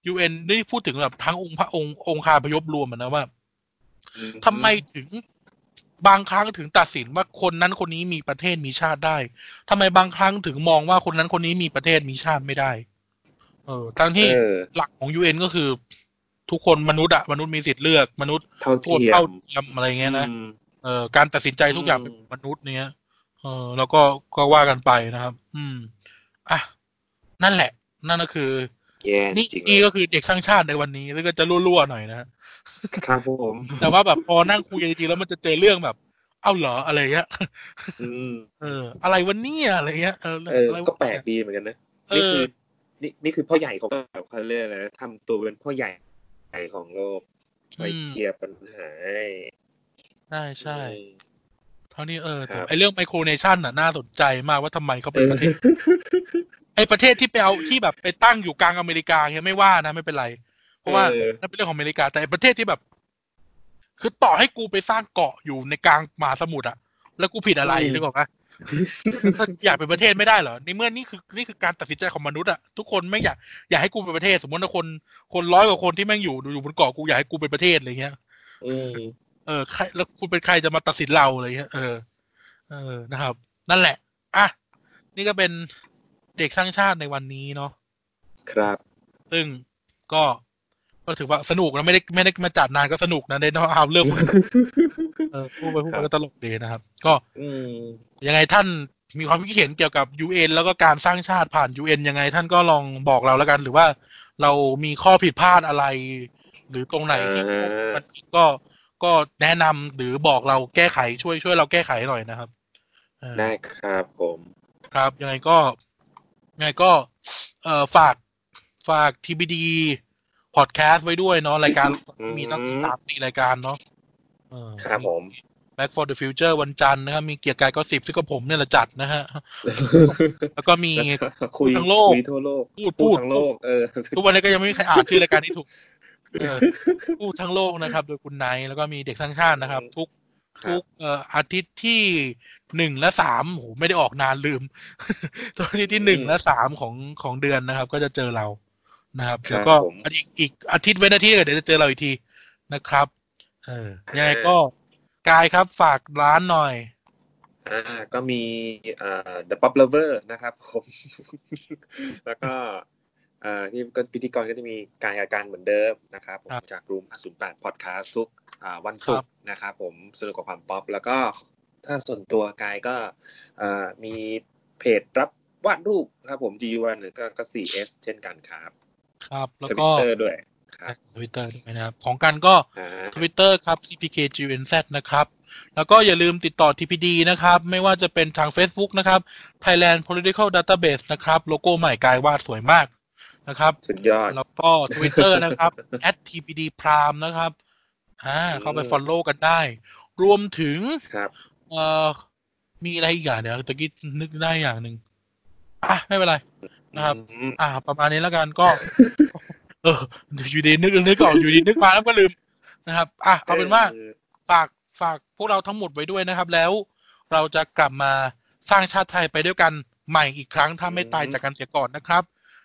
ยูเอ็นนี่พูดถึงแบบทั้งองค์พระองค์องค์คาพยพรวมนะว่าทำไมถึงบางครั้งถึงตัดสินว่าคนนั้นคนนี้มีประเทศมีชาติได้ทำไมบางครั้งถึงมองว่าคนนั้นคนนี้มีประเทศมีชาติไม่ได้เออทั้งที่หลักของ ยู เอ็น ก็คือทุกคนมนุษย์อะมนุษย์มีสิทธิ์เลือกมนุษย์เท่าเทียมอะไรเงี้ยนะเ เอ่อการตัดสินใจทุกอย่างเป็นมนุษย์เนี้ยเออแล้วก็ก็ว่ากันไปนะครับอืมอ่ะนั่นแหละนั่นก็คือนี่นี่ก็คือเด็กสร้างชาติในวันนี้แล้วก็จะรั่วๆหน่อยนะครับผมแต่ว่าแบบพอนั่งคุยจริงๆแล้วมันจะเจอเรื่องแบบเอ้าเหรออะไรเงี้ยอืมเอออะไรวันนี้อะไรเงี้ยเออก็แปลกดีเหมือนกันนะนี่คือนี่นี่คือพ่อใหญ่ของแบบเขาเรียกอะไรนะทำตัวเป็นพ่อใหญ่ใหญ่ของโลกไปเคลียร์ปัญหาใช่ใช่เท่านี้เออไอเรื่องไมโครเนชั่นน่ะน่าสนใจมากว่าทำไมเขาเป็นประเทศไอประเทศที่ไปเอาที่แบบไปตั้งอยู่กลางอเมริกาเนี่ยไม่ว่านะไม่เป็นไรเพราะว่านั่นเป็นเรื่องของอเมริกาแต่ประเทศที่แบบคือต่อให้กูไปสร้างเกาะอยู่ในกลางมหาสมุทรอะแล้วกูผิดอะไรนึกออกปะอยากเป็นประเทศไม่ได้เหรอในเมื่อนี่คือนี่คือการตัดสินใจของมนุษย์อะทุกคนไม่อยากอยากให้กูเป็นประเทศสมมติว่าคนคนร้อยกว่าคนที่แม่งอยู่อยู่บนเกาะกูอยากให้กูเป็นประเทศอะไรเงี้ยเออใครแล้วคุณเป็นใครจะมาตัดสินเราอะไรเงี้ยเออเออนะครับนั่นแหละอ่ะนี่ก็เป็นเด็กสร้างชาติในวันนี้เนาะครับซึ่งก็ก็ถือว่าสนุกนะไม่ได้ไม่ได้มาจัดนานก็สนุกนะได้น้องเอาเรื่องเออพูดไปพูดไปก็ตลกดีนะครับก็ยังไงท่านมีความคิดเห็นเกี่ยวกับ ยู เอ็น แล้วก็การสร้างชาติผ่าน ยู เอ็น ยังไงท่านก็ลองบอกเราแล้วกันหรือว่าเรามีข้อผิดพลาดอะไรหรือตรงไหนที่มันก็ก็แนะนำหรือบอกเราแก้ไขช่วยช่วยเราแก้ไขหน่อยนะครับได้ครับผมครับยังไงก็ยังไงก็เอ่อฝากฝาก ที บี ดี Podcast ไว้ด้วยเนาะรายการมีตั้งสาม สี่รายการเนาะเออครับผม Back for the Future วันจันทร์นะครับมีเกียร์กายก็สิบซึ่งก็ผมเนี่ยละจัดนะฮะแล้วก็มีคุยทั้งโลกทั่วโลกพูดทั้งโลกเออทุกวันนี้ก็ยังไม่มีใครอ่านชื่อรายการนี้ถูกพูดทั้งโลกนะครับโดยคุณไนท์แล้วก็มีเด็กสร้างชาตินะครับทุกทุกอาทิตย์ที่หนึ่งและสามโหไม่ได้ออกนานลืมอาทิตย์ที่หนึ่งและสามของของเดือนนะครับก็จะเจอเรานะครับแล้วก็อีกอีกอาทิตย์เว้นอาทิตย์เดี๋ยวจะเจอเราอีกทีนะครับเออยังไงก็กายครับฝากร้านหน่อยอ่าก็มีเอ่อ The Pop Lover นะครับผมแล้วก็อ่าที่ก็พิธีกรก็จะมีกายอาการเหมือนเดิมนะครับผมจากรูมห้าศูนย์แปด Podcast ทุกอ่าวันศุกร์นะครับผมสนุกกับความป๊อปแล้วก็ถ้าส่วนตัวกายก็อ่ามีเพจรับวาดรูปครับผม จี วัน หรือก็ โฟร์ เอส เช่นกันครับครับแล้วก็ Twitter ด้วยครับ Twitter ด้วยนะครับของกันก็ Twitter ครับ ซี พี เค จี เอ็น แซด นะครับแล้วก็อย่าลืมติดต่อ ที พี ดี นะครับไม่ว่าจะเป็นทาง Facebook นะครับ Thailand Political Database นะครับโลโก้ใหม่กายวาดสวยมากนะครับสุดยอดแล้วก็ Twitter นะครับ แอท ที พี ดี ไพรม์ นะครับอ่าเข้าไป follow กันได้รวมถึงครับเอ่อมีอะไรอีกอย่างเดี๋ยวตะกี้นึกได้อย่างนึงอ่ะไม่เป็นไรนะครับอ่าประมาณนี้แล้วกันก็เอออยู่ดีนึกนึกออกอยู่ดีนึกมาแล้วก็ลืมนะครับอ่ะเอาเป็นว่าฝากฝากพวกเราทั้งหมดไว้ด้วยนะครับแล้วเราจะกลับมาสร้างชาติไทยไปด้วยกันใหม่อีกครั้งถ้าไม่ตายจากกันเสียก่อนนะครับ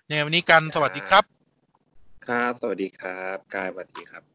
ในวันนี้กันสวัสดีครับครับสวัสดีครับกายสวัสดีครับ